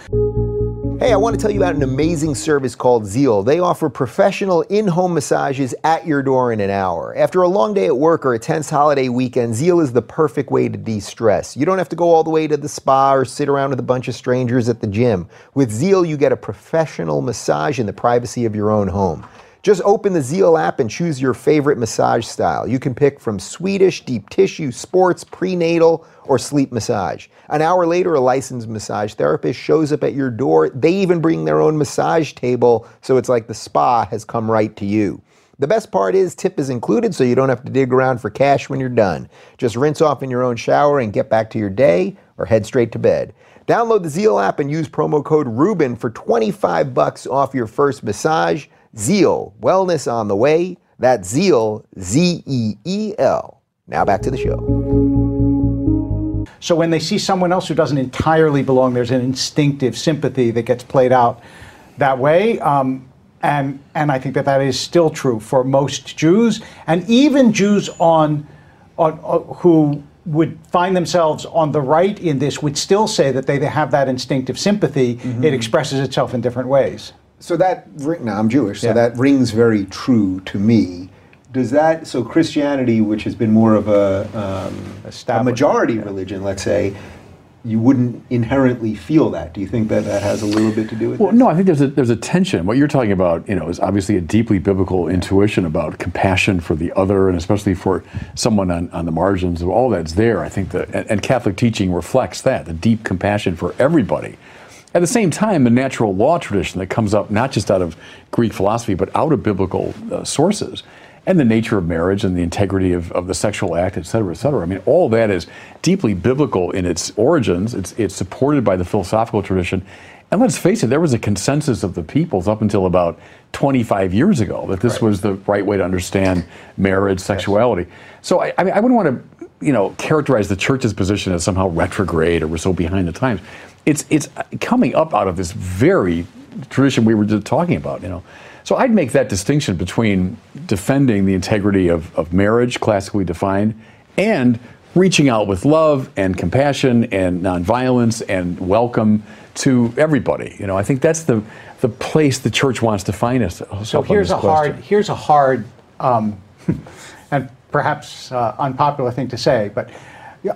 Hey, I want to tell you about an amazing service called Zeal. They offer professional in-home massages at your door in an hour. After a long day at work or a tense holiday weekend, Zeal is the perfect way to de-stress. You don't have to go all the way to the spa or sit around with a bunch of strangers at the gym. With Zeal, you get a professional massage in the privacy of your own home. Just open the Zeal app and choose your favorite massage style. You can pick from Swedish, deep tissue, sports, prenatal, or sleep massage. An hour later, a licensed massage therapist shows up at your door. They even bring their own massage table, so it's like the spa has come right to you. The best part is tip is included, so you don't have to dig around for cash when you're done. Just rinse off in your own shower and get back to your day or head straight to bed. Download the Zeal app and use promo code RUBEN for $25 off your first massage. Zeal, wellness on the way. That's Zeal, Z-E-E-L. Now back to the show. So when they see someone else who doesn't entirely belong, there's an instinctive sympathy that gets played out that way. And I think that is still true for most Jews, and even Jews on who would find themselves on the right in this would still say that they have that instinctive sympathy. It expresses itself in different ways. So that, now I'm Jewish, so that rings very true to me. does that, so Christianity, which has been more of a majority religion, let's say, you wouldn't inherently feel that. Do you think that that has a little bit to do with it? Well, no, I think there's a tension. What you're talking about, you know, is obviously a deeply biblical intuition about compassion for the other, and especially for someone on the margins. Of all that's there, I think, and Catholic teaching reflects that, the deep compassion for everybody. At the same time, the natural law tradition that comes up not just out of Greek philosophy, but out of biblical sources, and the nature of marriage and the integrity of the sexual act, et cetera, et cetera. I mean, all that is deeply biblical in its origins. It's supported by the philosophical tradition. And let's face it, there was a consensus of the peoples up until about 25 years ago that this was the right way to understand marriage, sexuality. So I mean, I wouldn't want to, you know, characterize the church's position as somehow retrograde or we're so behind the times. It's coming up out of this very tradition we were just talking about, you know. So I'd make that distinction between defending the integrity of marriage, classically defined, and reaching out with love and compassion and nonviolence and welcome to everybody. You know, I think that's the place the church wants to find us. So here's a hard and perhaps unpopular thing to say, but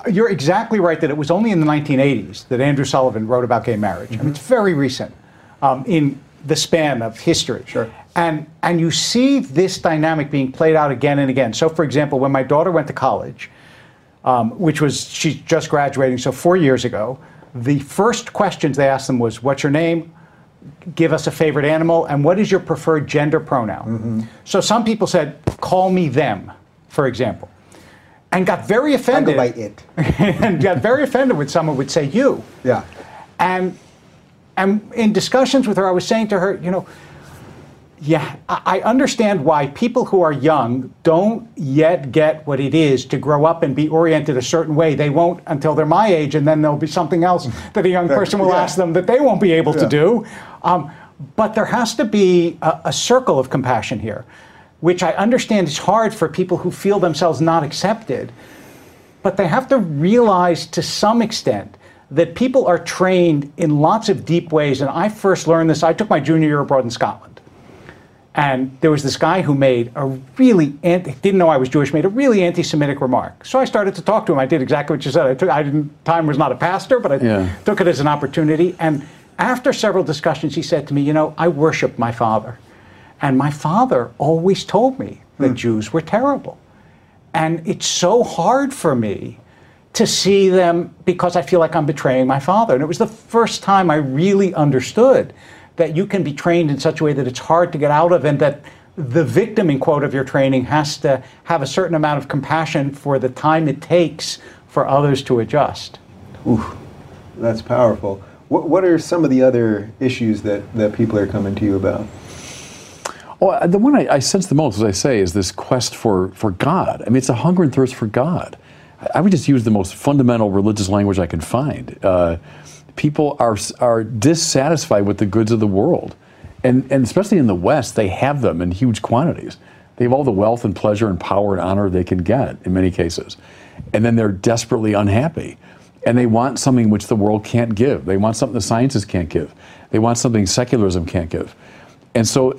you're exactly right that it was only in the 1980s that Andrew Sullivan wrote about gay marriage. Mm-hmm. I mean, it's very recent. In the span of history. Sure. And you see this dynamic being played out again and again. So for example, when my daughter went to college, which was, she's just graduating, so 4 years ago, the first questions they asked them was, what's your name? Give us a favorite animal, and what is your preferred gender pronoun? Mm-hmm. So some people said, call me them, for example, and got very offended. I go by it. And got very offended when someone would say you. Yeah. And in discussions with her, I was saying to her, you know, yeah, I understand why people who are young don't yet get what it is to grow up and be oriented a certain way. They won't until they're my age, and then there'll be something else that a young person will ask them that they won't be able to do. But there has to be a circle of compassion here, which I understand is hard for people who feel themselves not accepted. But they have to realize to some extent that people are trained in lots of deep ways. And I first learned this, I took my junior year abroad in Scotland. And there was this guy who made a really, didn't know I was Jewish, made a really anti-Semitic remark. So I started to talk to him. I did exactly what you said. Time was not a pastor, but I took it as an opportunity. And after several discussions, he said to me, you know, I worship my father. And my father always told me that Jews were terrible. And it's so hard for me to see them because I feel like I'm betraying my father. And it was the first time I really understood that you can be trained in such a way that it's hard to get out of, and that the victim, in quote, of your training has to have a certain amount of compassion for the time it takes for others to adjust. Oof, that's powerful. What are some of the other issues that people are coming to you about? Well, the one I sense the most, as I say, is this quest for God. I mean, it's a hunger and thirst for God. I would just use the most fundamental religious language I can find. People are dissatisfied with the goods of the world. And especially in the West, they have them in huge quantities. They have all the wealth and pleasure and power and honor they can get in many cases. And then they're desperately unhappy. And they want something which the world can't give. They want something the sciences can't give. They want something secularism can't give. And so,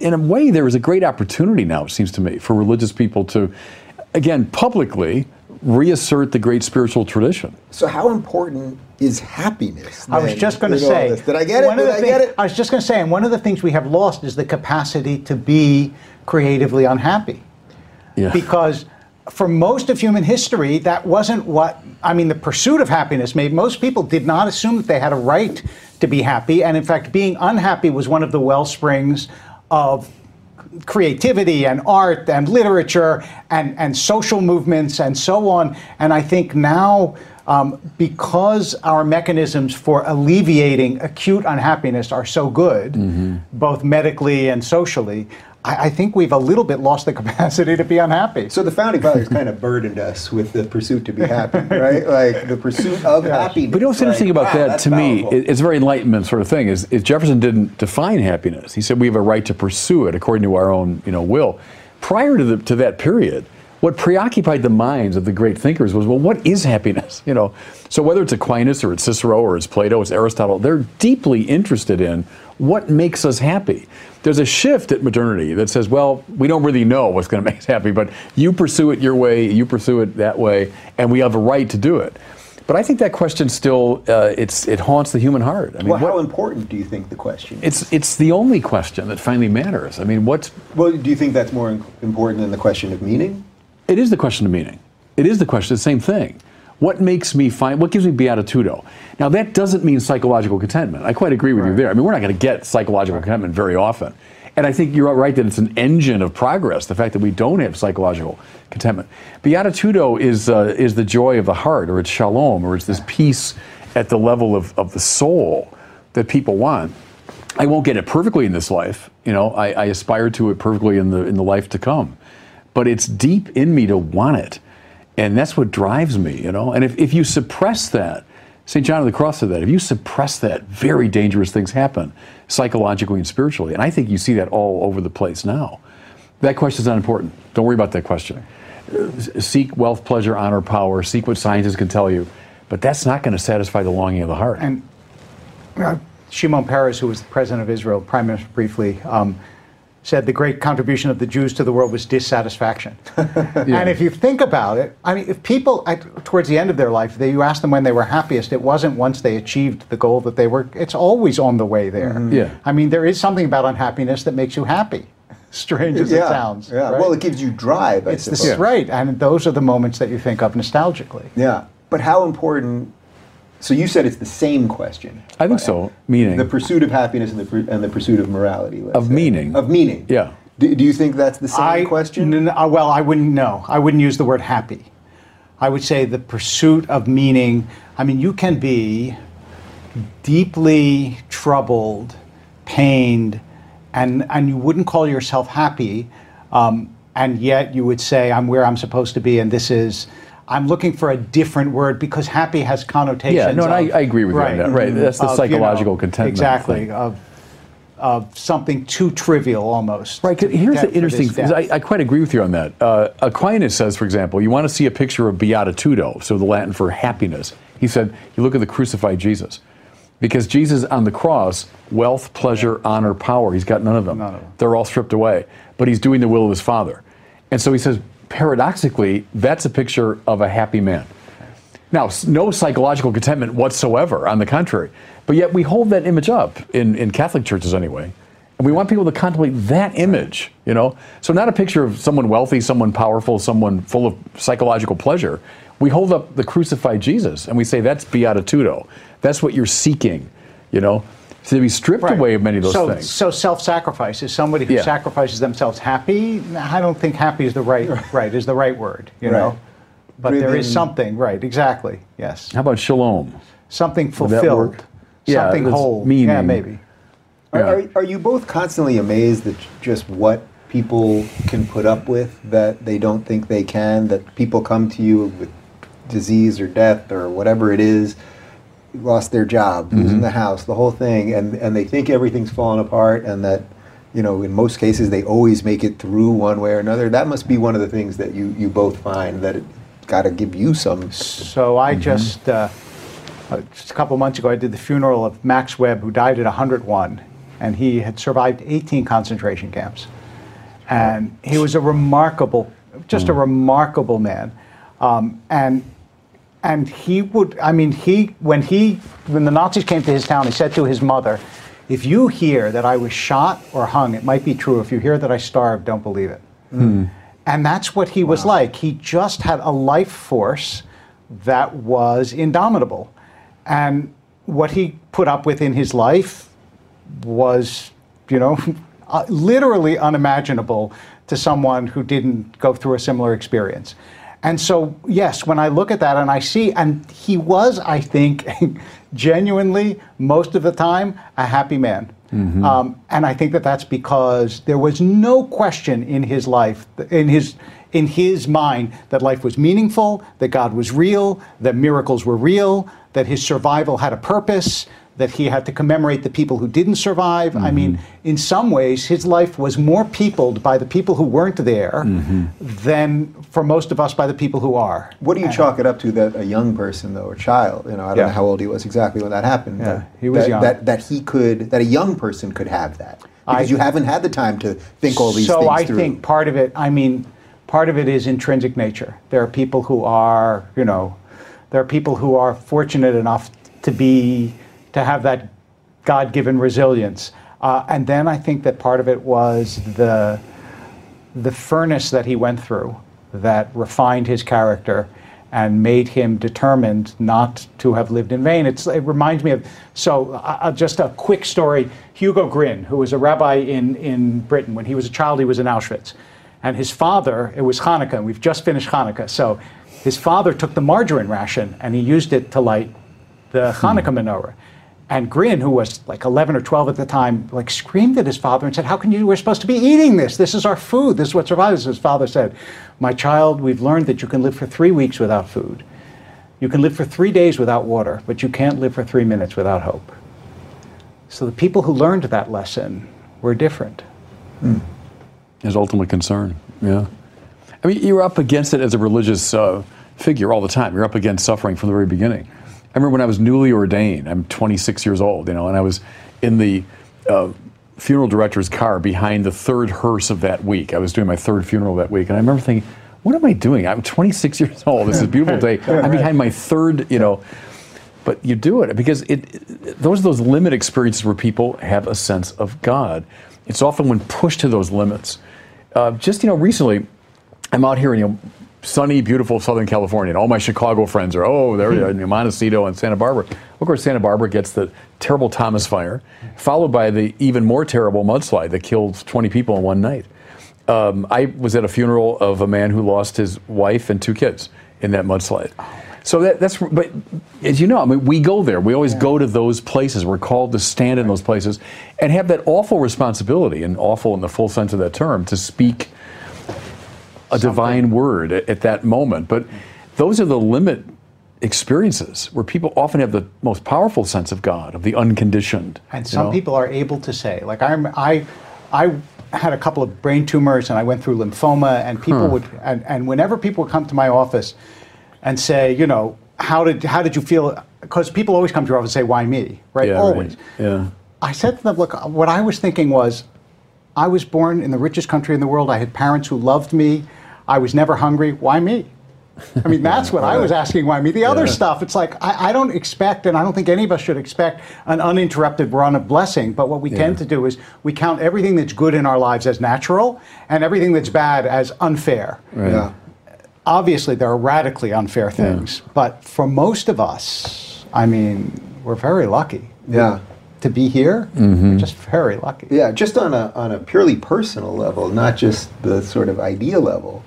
in a way, there is a great opportunity now, it seems to me, for religious people to, again, publicly reassert the great spiritual tradition. So how important is happiness? I was just going to say, did I get it? I was just going to say, and one of the things we have lost is the capacity to be creatively unhappy. Yeah. Because for most of human history, that wasn't what, I mean, the pursuit of happiness made most people did not assume that they had a right to be happy. And in fact, being unhappy was one of the wellsprings of creativity and art and literature and social movements and so on. And I think now, because our mechanisms for alleviating acute unhappiness are so good, both medically and socially, I think we've a little bit lost the capacity to be unhappy. So the Founding Fathers kind of burdened us with the pursuit to be happy, right? Like the pursuit of happiness. But you know what's interesting about that, to me, it's a very Enlightenment sort of thing, is Jefferson didn't define happiness. He said we have a right to pursue it according to our own, you know, will. Prior to that period, What preoccupied the minds of the great thinkers was, well, what is happiness? You know, so whether it's Aquinas or it's Cicero or it's Plato or it's Aristotle, they're deeply interested in what makes us happy. There's a shift at modernity that says, well, we don't really know what's going to make us happy, but you pursue it your way, you pursue it that way, and we have a right to do it. But I think that question still, it haunts the human heart. I mean, well, how important do you think the question is? It's the only question that finally matters. I mean, what's... Well, do you think that's more important than the question of meaning? It is the question of meaning. It is the question, the same thing. What makes me find, what gives me beatitudo? Now, that doesn't mean psychological contentment. I quite agree with you there. I mean, we're not going to get psychological contentment very often. And I think you're right that it's an engine of progress, the fact that we don't have psychological contentment. Beatitudo is the joy of the heart, or it's shalom, or it's this peace at the level of the soul that people want. I won't get it perfectly in this life. You know, I aspire to it perfectly in the life to come. But it's deep in me to want it. And that's what drives me, you know. And if you suppress that, St. John of the Cross said that, if you suppress that, very dangerous things happen, psychologically and spiritually. And I think you see that all over the place now. That question's not important. Don't worry about that question. Seek wealth, pleasure, honor, power. Seek what scientists can tell you. But that's not going to satisfy the longing of the heart. And Shimon Peres, who was the president of Israel, prime minister briefly, said the great contribution of the Jews to the world was dissatisfaction. And if you think about it, I mean, if people, towards the end of their life, you ask them when they were happiest, it wasn't once they achieved the goal that they were, it's always on the way there. I mean, there is something about unhappiness that makes you happy, strange as it sounds. Right? Well, it gives you drive, I suppose. That's right, and those are the moments that you think of nostalgically. Yeah, but how important... So you said it's the same question. I think so. Meaning the pursuit of happiness and the pursuit of morality. Meaning. Of meaning. Yeah. Do you think that's the same question? Well, I wouldn't know. I wouldn't use the word happy. I would say the pursuit of meaning. I mean, you can be deeply troubled, pained, and you wouldn't call yourself happy, and yet you would say, "I'm where I'm supposed to be," and this is. I'm looking for a different word because happy has connotations. Yeah, no, and I agree with you on that. Right, that's the psychological contentment. Exactly, of something too trivial almost. Right, here's the interesting thing. I quite agree with you on that. Aquinas says, for example, you want to see a picture of beatitudo, so the Latin for happiness. He said, you look at the crucified Jesus. Because Jesus on the cross, wealth, pleasure, honor, power, he's got none of them. None of them. They're all stripped away. But he's doing the will of his Father. And so he says, paradoxically, that's a picture of a happy man. Now, no psychological contentment whatsoever, on the contrary. But yet we hold that image up, in Catholic churches anyway. And we want people to contemplate that image, you know? So not a picture of someone wealthy, someone powerful, someone full of psychological pleasure. We hold up the crucified Jesus, and we say that's beatitudo. That's what you're seeking, you know? So to be stripped away of many of those things. So self-sacrifice is somebody who sacrifices themselves happy. I don't think happy is the right word, you know. But there is something, exactly, yes. How about shalom? Something fulfilled, something whole. Meaning. Yeah, maybe. Yeah. Are you both constantly amazed at just what people can put up with that they don't think they can, that people come to you with disease or death or whatever it is, lost their job, losing the house, the whole thing, and they think everything's fallen apart, and that, you know, in most cases they always make it through one way or another. That must be one of the things that you both find that it got to give you some. So I just a couple months ago I did the funeral of Max Webb, who died at 101, and he had survived 18 concentration camps, and he was a remarkable, just a remarkable man, And he would, I mean, when the Nazis came to his town, he said to his mother, if you hear that I was shot or hung, it might be true. If you hear that I starved, don't believe it. And that's what he was like. He just had a life force that was indomitable. And what he put up with in his life was, you know, literally unimaginable to someone who didn't go through a similar experience. And so, yes, when I look at that and I see, and he was, I think, genuinely, most of the time, a happy man. And I think that that's because there was no question in his life, in his mind, that life was meaningful, that God was real, that miracles were real, that his survival had a purpose, that he had to commemorate the people who didn't survive. Mm-hmm. I mean, in some ways, his life was more peopled by the people who weren't there mm-hmm. than, for most of us, by the people who are. What do you chalk it up to that a young person, though, a child, you know, I don't know how old he was exactly when that happened. Yeah, but he was young. That a young person could have that. Because you haven't had the time to think all these things through. So I think part of it, I mean, part of it is intrinsic nature. There are people who are, you know, there are people who are fortunate enough to have that God-given resilience. And then I think that part of it was the furnace that he went through that refined his character and made him determined not to have lived in vain. It reminds me of, just a quick story. Hugo Grin, who was a rabbi in Britain, when he was a child, he was in Auschwitz. And his father, it was Hanukkah, and we've just finished Hanukkah. So his father took the margarine ration and he used it to light the Hanukkah menorah. And Grin, who was like 11 or 12 at the time, like screamed at his father and said, "How can you? We're supposed to be eating this. This is our food. This is what survives." His father said, "My child, we've learned that you can live for 3 weeks without food. You can live for 3 days without water, but you can't live for 3 minutes without hope." So the people who learned that lesson were different. His ultimate concern, yeah. I mean, you're up against it as a religious figure all the time. You're up against suffering from the very beginning. I remember when I was newly ordained, I'm 26 years old, you know, and I was in the funeral director's car behind the third hearse of that week. I was doing my third funeral that week, and I remember thinking, what am I doing? I'm 26 years old. This is a beautiful day. I'm behind my third, you know. But you do it because those are those limit experiences where people have a sense of God. It's often when pushed to those limits. Just, you know, recently, I'm out here in, you know, sunny, beautiful Southern California, and all my Chicago friends are, oh, there they are, in Montecito and Santa Barbara. Of course, Santa Barbara gets the terrible Thomas fire, followed by the even more terrible mudslide that killed 20 people in one night. I was at a funeral of a man who lost his wife and 2 kids in that mudslide. So that's, but as you know, I mean, we go there. We always go to those places. We're called to stand in those places and have that awful responsibility, and awful in the full sense of that term, to speak a divine word at that moment. But those are the limit experiences where people often have the most powerful sense of God, of the unconditioned. And some people are able to say, like, I had a couple of brain tumors and I went through lymphoma, and people would, and whenever people would come to my office and say, you know, how did you feel? Because people always come to your office and say, why me, right? Yeah, always. Right. Yeah. I said to them, look, what I was thinking was, I was born in the richest country in the world. I had parents who loved me. I was never hungry. Why me? I mean, that's what I was asking, why me? The other stuff, it's like, I don't expect, and I don't think any of us should expect, an uninterrupted run of blessing. But what we tend to do is we count everything that's good in our lives as natural and everything that's bad as unfair. Right. Yeah. Obviously, there are radically unfair things. Yeah. But for most of us, I mean, we're very lucky. Yeah. To be here, we're just very lucky. Yeah, just on a purely personal level, not just the sort of idea level.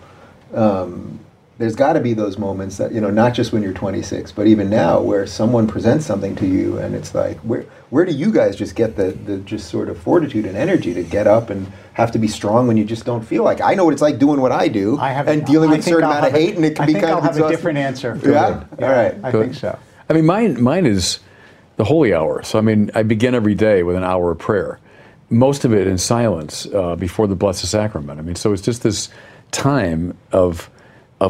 There's got to be those moments that, you know, not just when you're 26, but even now, where someone presents something to you, and it's like, where do you guys just get the just sort of fortitude and energy to get up and have to be strong when you just don't feel like? I know what it's like doing what I do and dealing with a certain amount of hate, and it can be kind of exhausting. I think I'll have a different answer. Yeah, all right. I think so. I mean, mine is the holy hour. So, I mean, I begin every day with an hour of prayer, most of it in silence before the Blessed Sacrament. I mean, so it's just this time of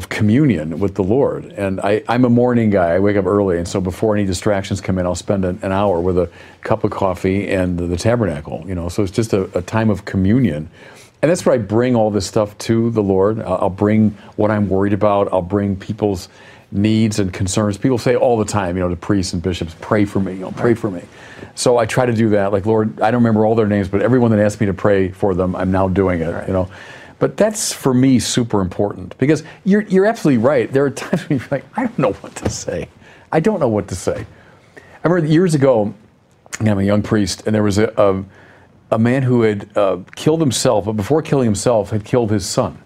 communion with the Lord. And I'm a morning guy. I wake up early, and so before any distractions come in, I'll spend an hour with a cup of coffee and the tabernacle, you know. So it's just a time of communion. And that's where I bring all this stuff to the Lord. I'll bring what I'm worried about. I'll bring people's needs and concerns. People say all the time, you know, to priests and bishops, pray for me, you know, pray for me. So I try to do that. Like, Lord, I don't remember all their names, but everyone that asked me to pray for them, I'm now doing it, you know. But that's, for me, super important, because you're absolutely right. There are times when you're like, I don't know what to say. I don't know what to say. I remember years ago, I'm a young priest, and there was a man who had killed himself, but before killing himself, had killed his son.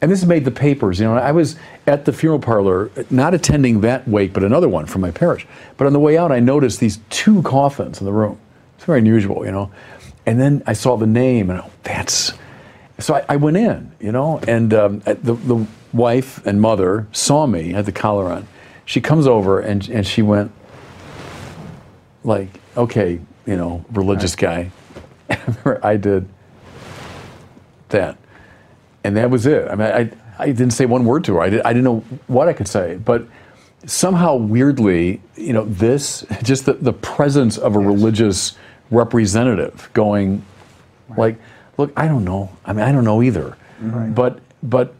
And this made the papers, you know. I was at the funeral parlor, not attending that wake, but another one from my parish. But on the way out, I noticed these 2 coffins in the room. It's very unusual, you know. And then I saw the name, and that's... So I went in, you know, and the wife and mother saw me, had the collar on. She comes over, and she went like, okay, you know, religious guy. I remember I did that. And that was it. I mean, I didn't say one word to her. I didn't know what I could say. But somehow, weirdly, you know, this, just the presence of a religious representative going, like, look, I don't know. I mean, I don't know either. Right. But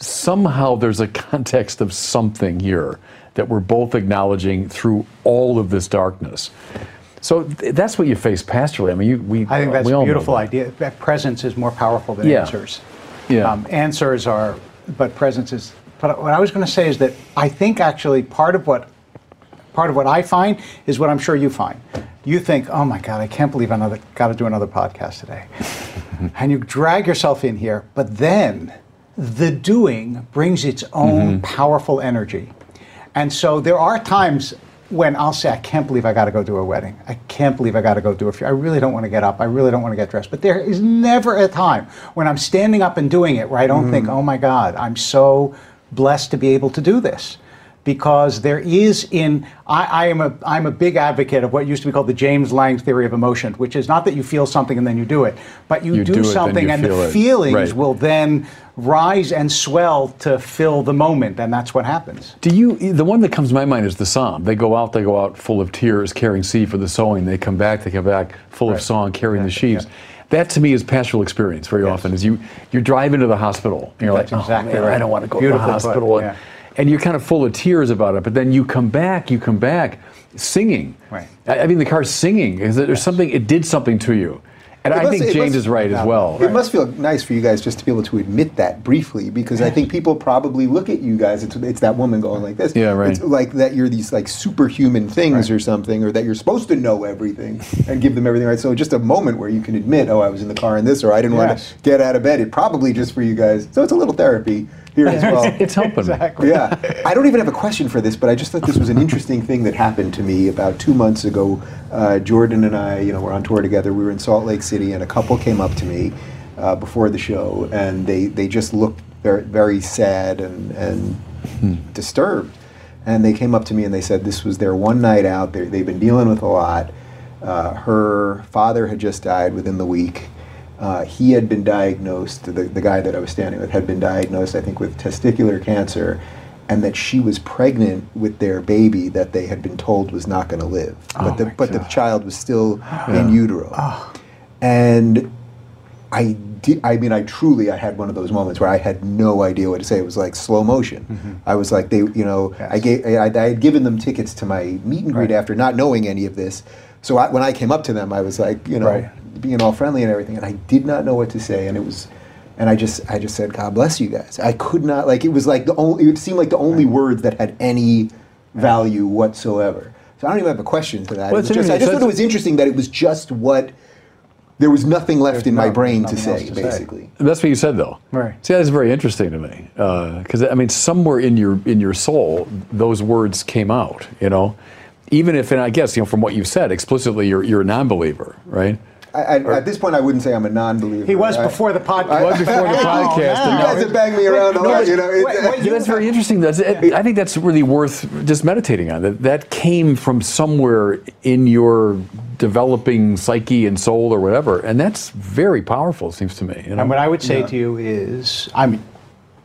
somehow there's a context of something here that we're both acknowledging through all of this darkness. So that's what you face pastorally. I mean, I think that's a beautiful idea. That presence is more powerful than answers. Yeah. Answers are, but presence is. But what I was going to say is that I think actually part of what I find is what I'm sure you find. You think, oh my God, I can't believe I got to do another podcast today, and you drag yourself in here. But then the doing brings its own powerful energy, and so there are times when I'll say, I can't believe I got to go do a wedding. I can't believe I got to go do a funeral. I really don't want to get up. I really don't want to get dressed. But there is never a time when I'm standing up and doing it where I don't think, oh my God, I'm so blessed to be able to do this. Because there is I'm a big advocate of what used to be called the James Lange theory of emotion, which is not that you feel something and then you do it, but you do something and the feelings will then rise and swell to fill the moment, and that's what happens. The one that comes to my mind is the Psalm. They go out full of tears, carrying seed for the sowing. They come back full of song, carrying the sheaves. Yeah. That to me is pastoral experience very often, is you drive into the hospital, and you're like, exactly man, I don't want to go to the hospital. But, and you're kind of full of tears about it, but then you come back singing. Right. I mean, the car's singing. There's something, it did something to you. And I think James is right as well. It must feel nice for you guys just to be able to admit that briefly, because I think people probably look at you guys, it's that woman going like this. Yeah, right. It's like that you're these like superhuman things or something, or that you're supposed to know everything and give them everything right. So just a moment where you can admit, oh, I was in the car in this, or I didn't want to get out of bed. It probably just for you guys. So it's a little therapy. As well. It's helping. Exactly. Yeah. I don't even have a question for this, but I just thought this was an interesting thing that happened to me about 2 months ago. Jordan and I, were on tour together. We were in Salt Lake City, and a couple came up to me before the show, and they just looked very, very sad and disturbed. And they came up to me and they said this was their one night out. They've been dealing with a lot. Her father had just died within the week. He had been diagnosed, the guy that I was standing with had been diagnosed, I think, with testicular cancer, and that she was pregnant with their baby that they had been told was not going to live. But the child was still in utero. Oh. And I had one of those moments where I had no idea what to say. It was like slow motion. I was like, I had given them tickets to my meet and greet after not knowing any of this. So when I came up to them, I was like, being all friendly and everything, and I did not know what to say, and I just said, God bless you guys. I could not, it seemed like the only words that had any value whatsoever. So I don't even have a question for that. Well, I just thought it was interesting that it was just what, there was nothing left in my brain to say, basically. And that's what you said, though. Right. See, that's very interesting to me, because somewhere in your soul, those words came out, Even if, and I guess, from what you've said, explicitly, you're a non-believer, right? At this point, I wouldn't say I'm a non-believer. He was before the podcast. I was before the podcast. You guys have banged me around a lot. That's very interesting. I think that's really worth just meditating on. That came from somewhere in your developing psyche and soul or whatever, and that's very powerful, it seems to me. And what I would say to you is,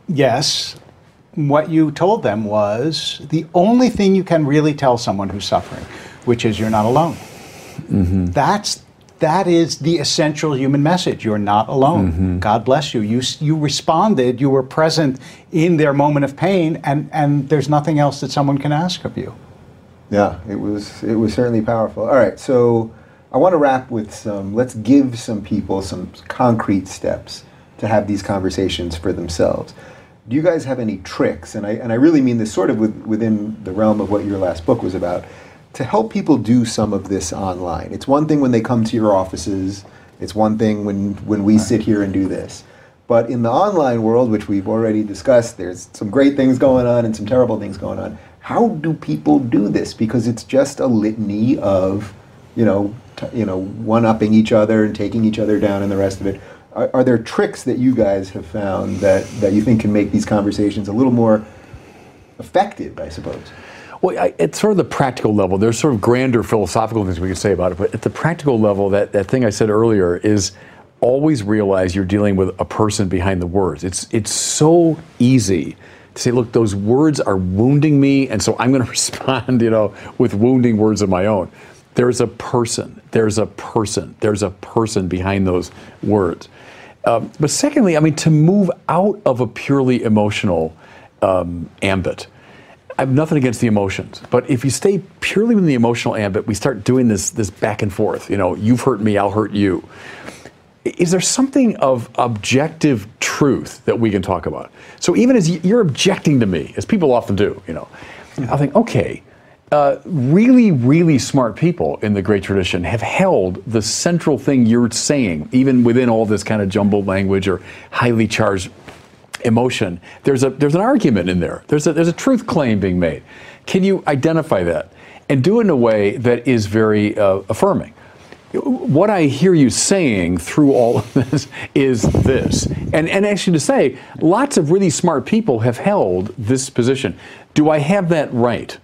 yes, what you told them was the only thing you can really tell someone who's suffering, which is you're not alone. That is the essential human message. You're not alone. God bless you. You responded. You were present in their moment of pain, and there's nothing else that someone can ask of you. Yeah, it was certainly powerful. All right, so I want to wrap with let's give some people some concrete steps to have these conversations for themselves. Do you guys have any tricks? And I really mean this sort of within the realm of what your last book was about, to help people do some of this online. It's one thing when they come to your offices. It's one thing when we sit here and do this. But in the online world, which we've already discussed, there's some great things going on and some terrible things going on. How do people do this? Because it's just a litany of, one-upping each other and taking each other down and the rest of it. Are there tricks that you guys have found that you think can make these conversations a little more effective, I suppose? Well, at sort of the practical level, there's sort of grander philosophical things we can say about it, but at the practical level, that thing I said earlier is always realize you're dealing with a person behind the words. It's so easy to say, look, those words are wounding me, and so I'm going to respond, with wounding words of my own. There's a person behind those words. But secondly, to move out of a purely emotional ambit. I have nothing against the emotions, but if you stay purely in the emotional ambit, we start doing this back and forth. You've hurt me, I'll hurt you. Is there something of objective truth that we can talk about? So even as you're objecting to me, as people often do, I think, okay, really, really smart people in the great tradition have held the central thing you're saying, even within all this kind of jumbled language or highly charged emotion. There's an argument in there. There's a truth claim being made. Can you identify that and do it in a way that is very affirming? What I hear you saying through all of this is this. And actually to say, lots of really smart people have held this position. Do I have that right?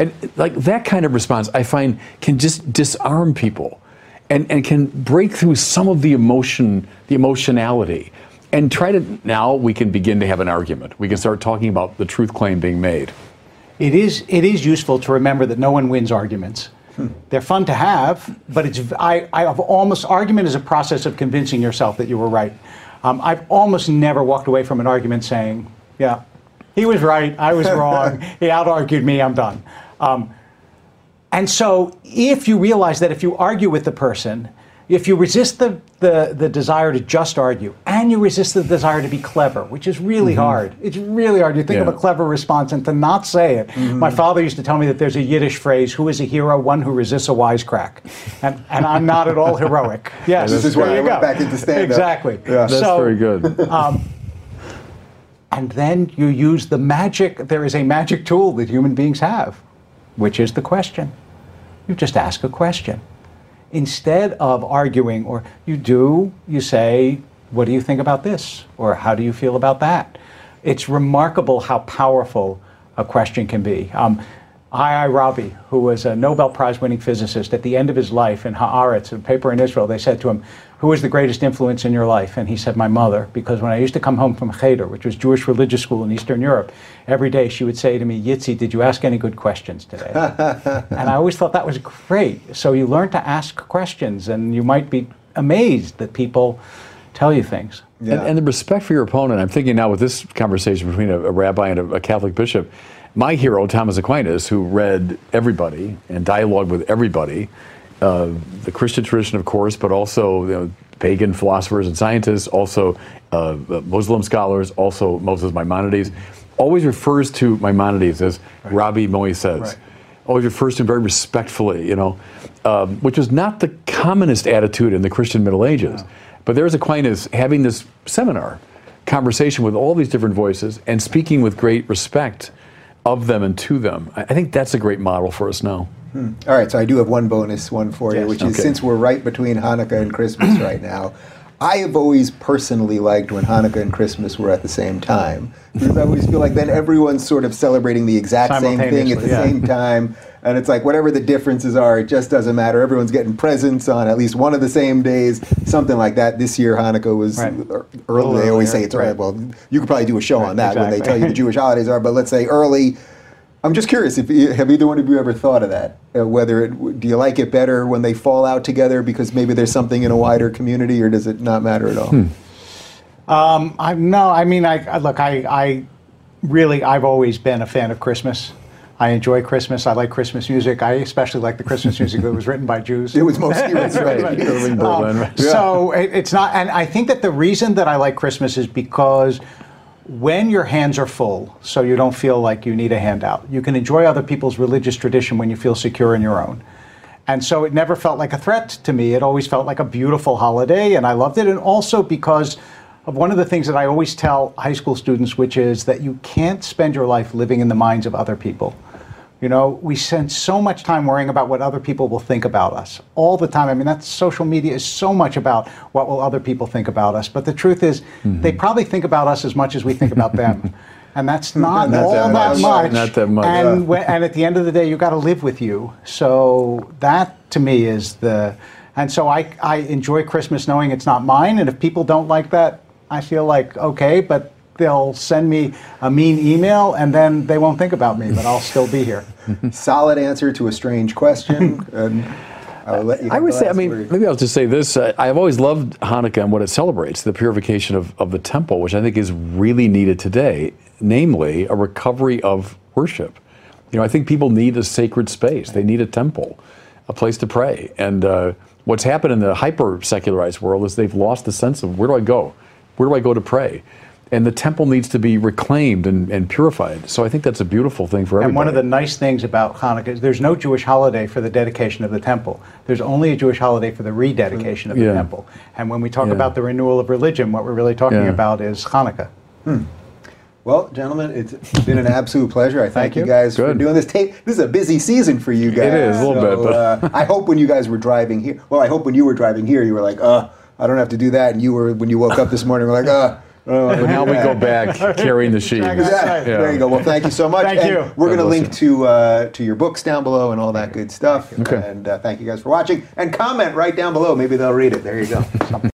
And like that kind of response, I find, can just disarm people and can break through some of the emotionality. And now we can begin to have an argument. We can start talking about the truth claim being made. It is useful to remember that no one wins arguments. They're fun to have, but argument is a process of convincing yourself that you were right. I've almost never walked away from an argument saying, yeah, he was right, I was wrong, he out-argued me, I'm done. And so if you realize that if you argue with the person, if you resist the desire to just argue, and you resist the desire to be clever, which is really hard. It's really hard. You think of a clever response and to not say it. My father used to tell me that there's a Yiddish phrase, who is a hero? One who resists a wisecrack. And I'm not at all heroic. Yes, this is where I went back into stand-up. Exactly. Yeah. That's very good. And then you use there is a magic tool that human beings have, which is the question. You just ask a question. Instead of arguing, you say, what do you think about this? Or how do you feel about that? It's remarkable how powerful a question can be. I.I. Rabi, who was a Nobel Prize-winning physicist, at the end of his life in Haaretz, a paper in Israel, they said to him, who was the greatest influence in your life? And he said, my mother, because when I used to come home from Cheder, which was Jewish religious school in Eastern Europe, every day she would say to me, Yitzi, did you ask any good questions today? And I always thought that was great. So you learn to ask questions, and you might be amazed that people tell you things. Yeah. And the respect for your opponent, I'm thinking now with this conversation between a rabbi and a Catholic bishop, my hero, Thomas Aquinas, who read everybody and dialogued with everybody, the Christian tradition, of course, but also pagan philosophers and scientists, also Muslim scholars, also Moses Maimonides, always refers to Maimonides as Rabbi Moïse, always refers to him very respectfully, which was not the commonest attitude in the Christian Middle Ages. No. But there's Aquinas having this seminar, conversation with all these different voices and speaking with great respect of them and to them. I think that's a great model for us now. All right, so I do have one bonus one for you, which is since we're right between Hanukkah and Christmas right now, I have always personally liked when Hanukkah and Christmas were at the same time. Because I always feel like then everyone's sort of celebrating the exact same thing at the same time. And it's like whatever the differences are, it just doesn't matter. Everyone's getting presents on at least one of the same days, something like that. This year, Hanukkah was early. They always say it's early. Well, you could probably do a show on that when they tell you the Jewish holidays are, but let's say early. I'm just curious, have either one of you ever thought of that? Do you like it better when they fall out together because maybe there's something in a wider community, or does it not matter at all? I've always been a fan of Christmas. I enjoy Christmas. I like Christmas music. I especially like the Christmas music that was written by Jews. It was mostly written by Jews. So it's not, and I think that the reason that I like Christmas is because when your hands are full, so you don't feel like you need a handout, you can enjoy other people's religious tradition when you feel secure in your own. And so it never felt like a threat to me. It always felt like a beautiful holiday, and I loved it. And also because of one of the things that I always tell high school students, which is that you can't spend your life living in the minds of other people. We spend so much time worrying about what other people will think about us all the time. That social media is so much about what will other people think about us. But the truth is, they probably think about us as much as we think about them. And that's not, not that much. And, yeah. And at the end of the day, you got to live with you. So that, to me, is the... And so I enjoy Christmas knowing it's not mine. And if people don't like that, I feel like, okay, but they'll send me a mean email, and then they won't think about me, but I'll still be here. Solid answer to a strange question. And I'll let you I would say, I mean, word. Maybe I'll just say this. I've always loved Hanukkah and what it celebrates, the purification of the temple, which I think is really needed today, namely a recovery of worship. You know, I think people need a sacred space. They need a temple, a place to pray. And what's happened in the hyper-secularized world is they've lost the sense of, where do I go? Where do I go to pray? And the temple needs to be reclaimed and purified. So I think that's a beautiful thing for everybody. And one of the nice things about Hanukkah is there's no Jewish holiday for the dedication of the temple. There's only a Jewish holiday for the rededication of the temple. And when we talk about the renewal of religion, what we're really talking about is Hanukkah. Hmm. Well, gentlemen, it's been an absolute pleasure. I thank you guys for doing this tape. This is a busy season for you guys. It is, a little bit. But I hope when you guys were driving here, well, I hope when you were driving here, you were like, I don't have to do that. And you were, when you woke up this morning, were like, but now we go back carrying the sheet. Exactly. Yeah. There you go. Well, thank you so much. Thank you. We're going to link to your books down below and all that good stuff. Okay. And thank you guys for watching. And comment right down below. Maybe they'll read it. There you go.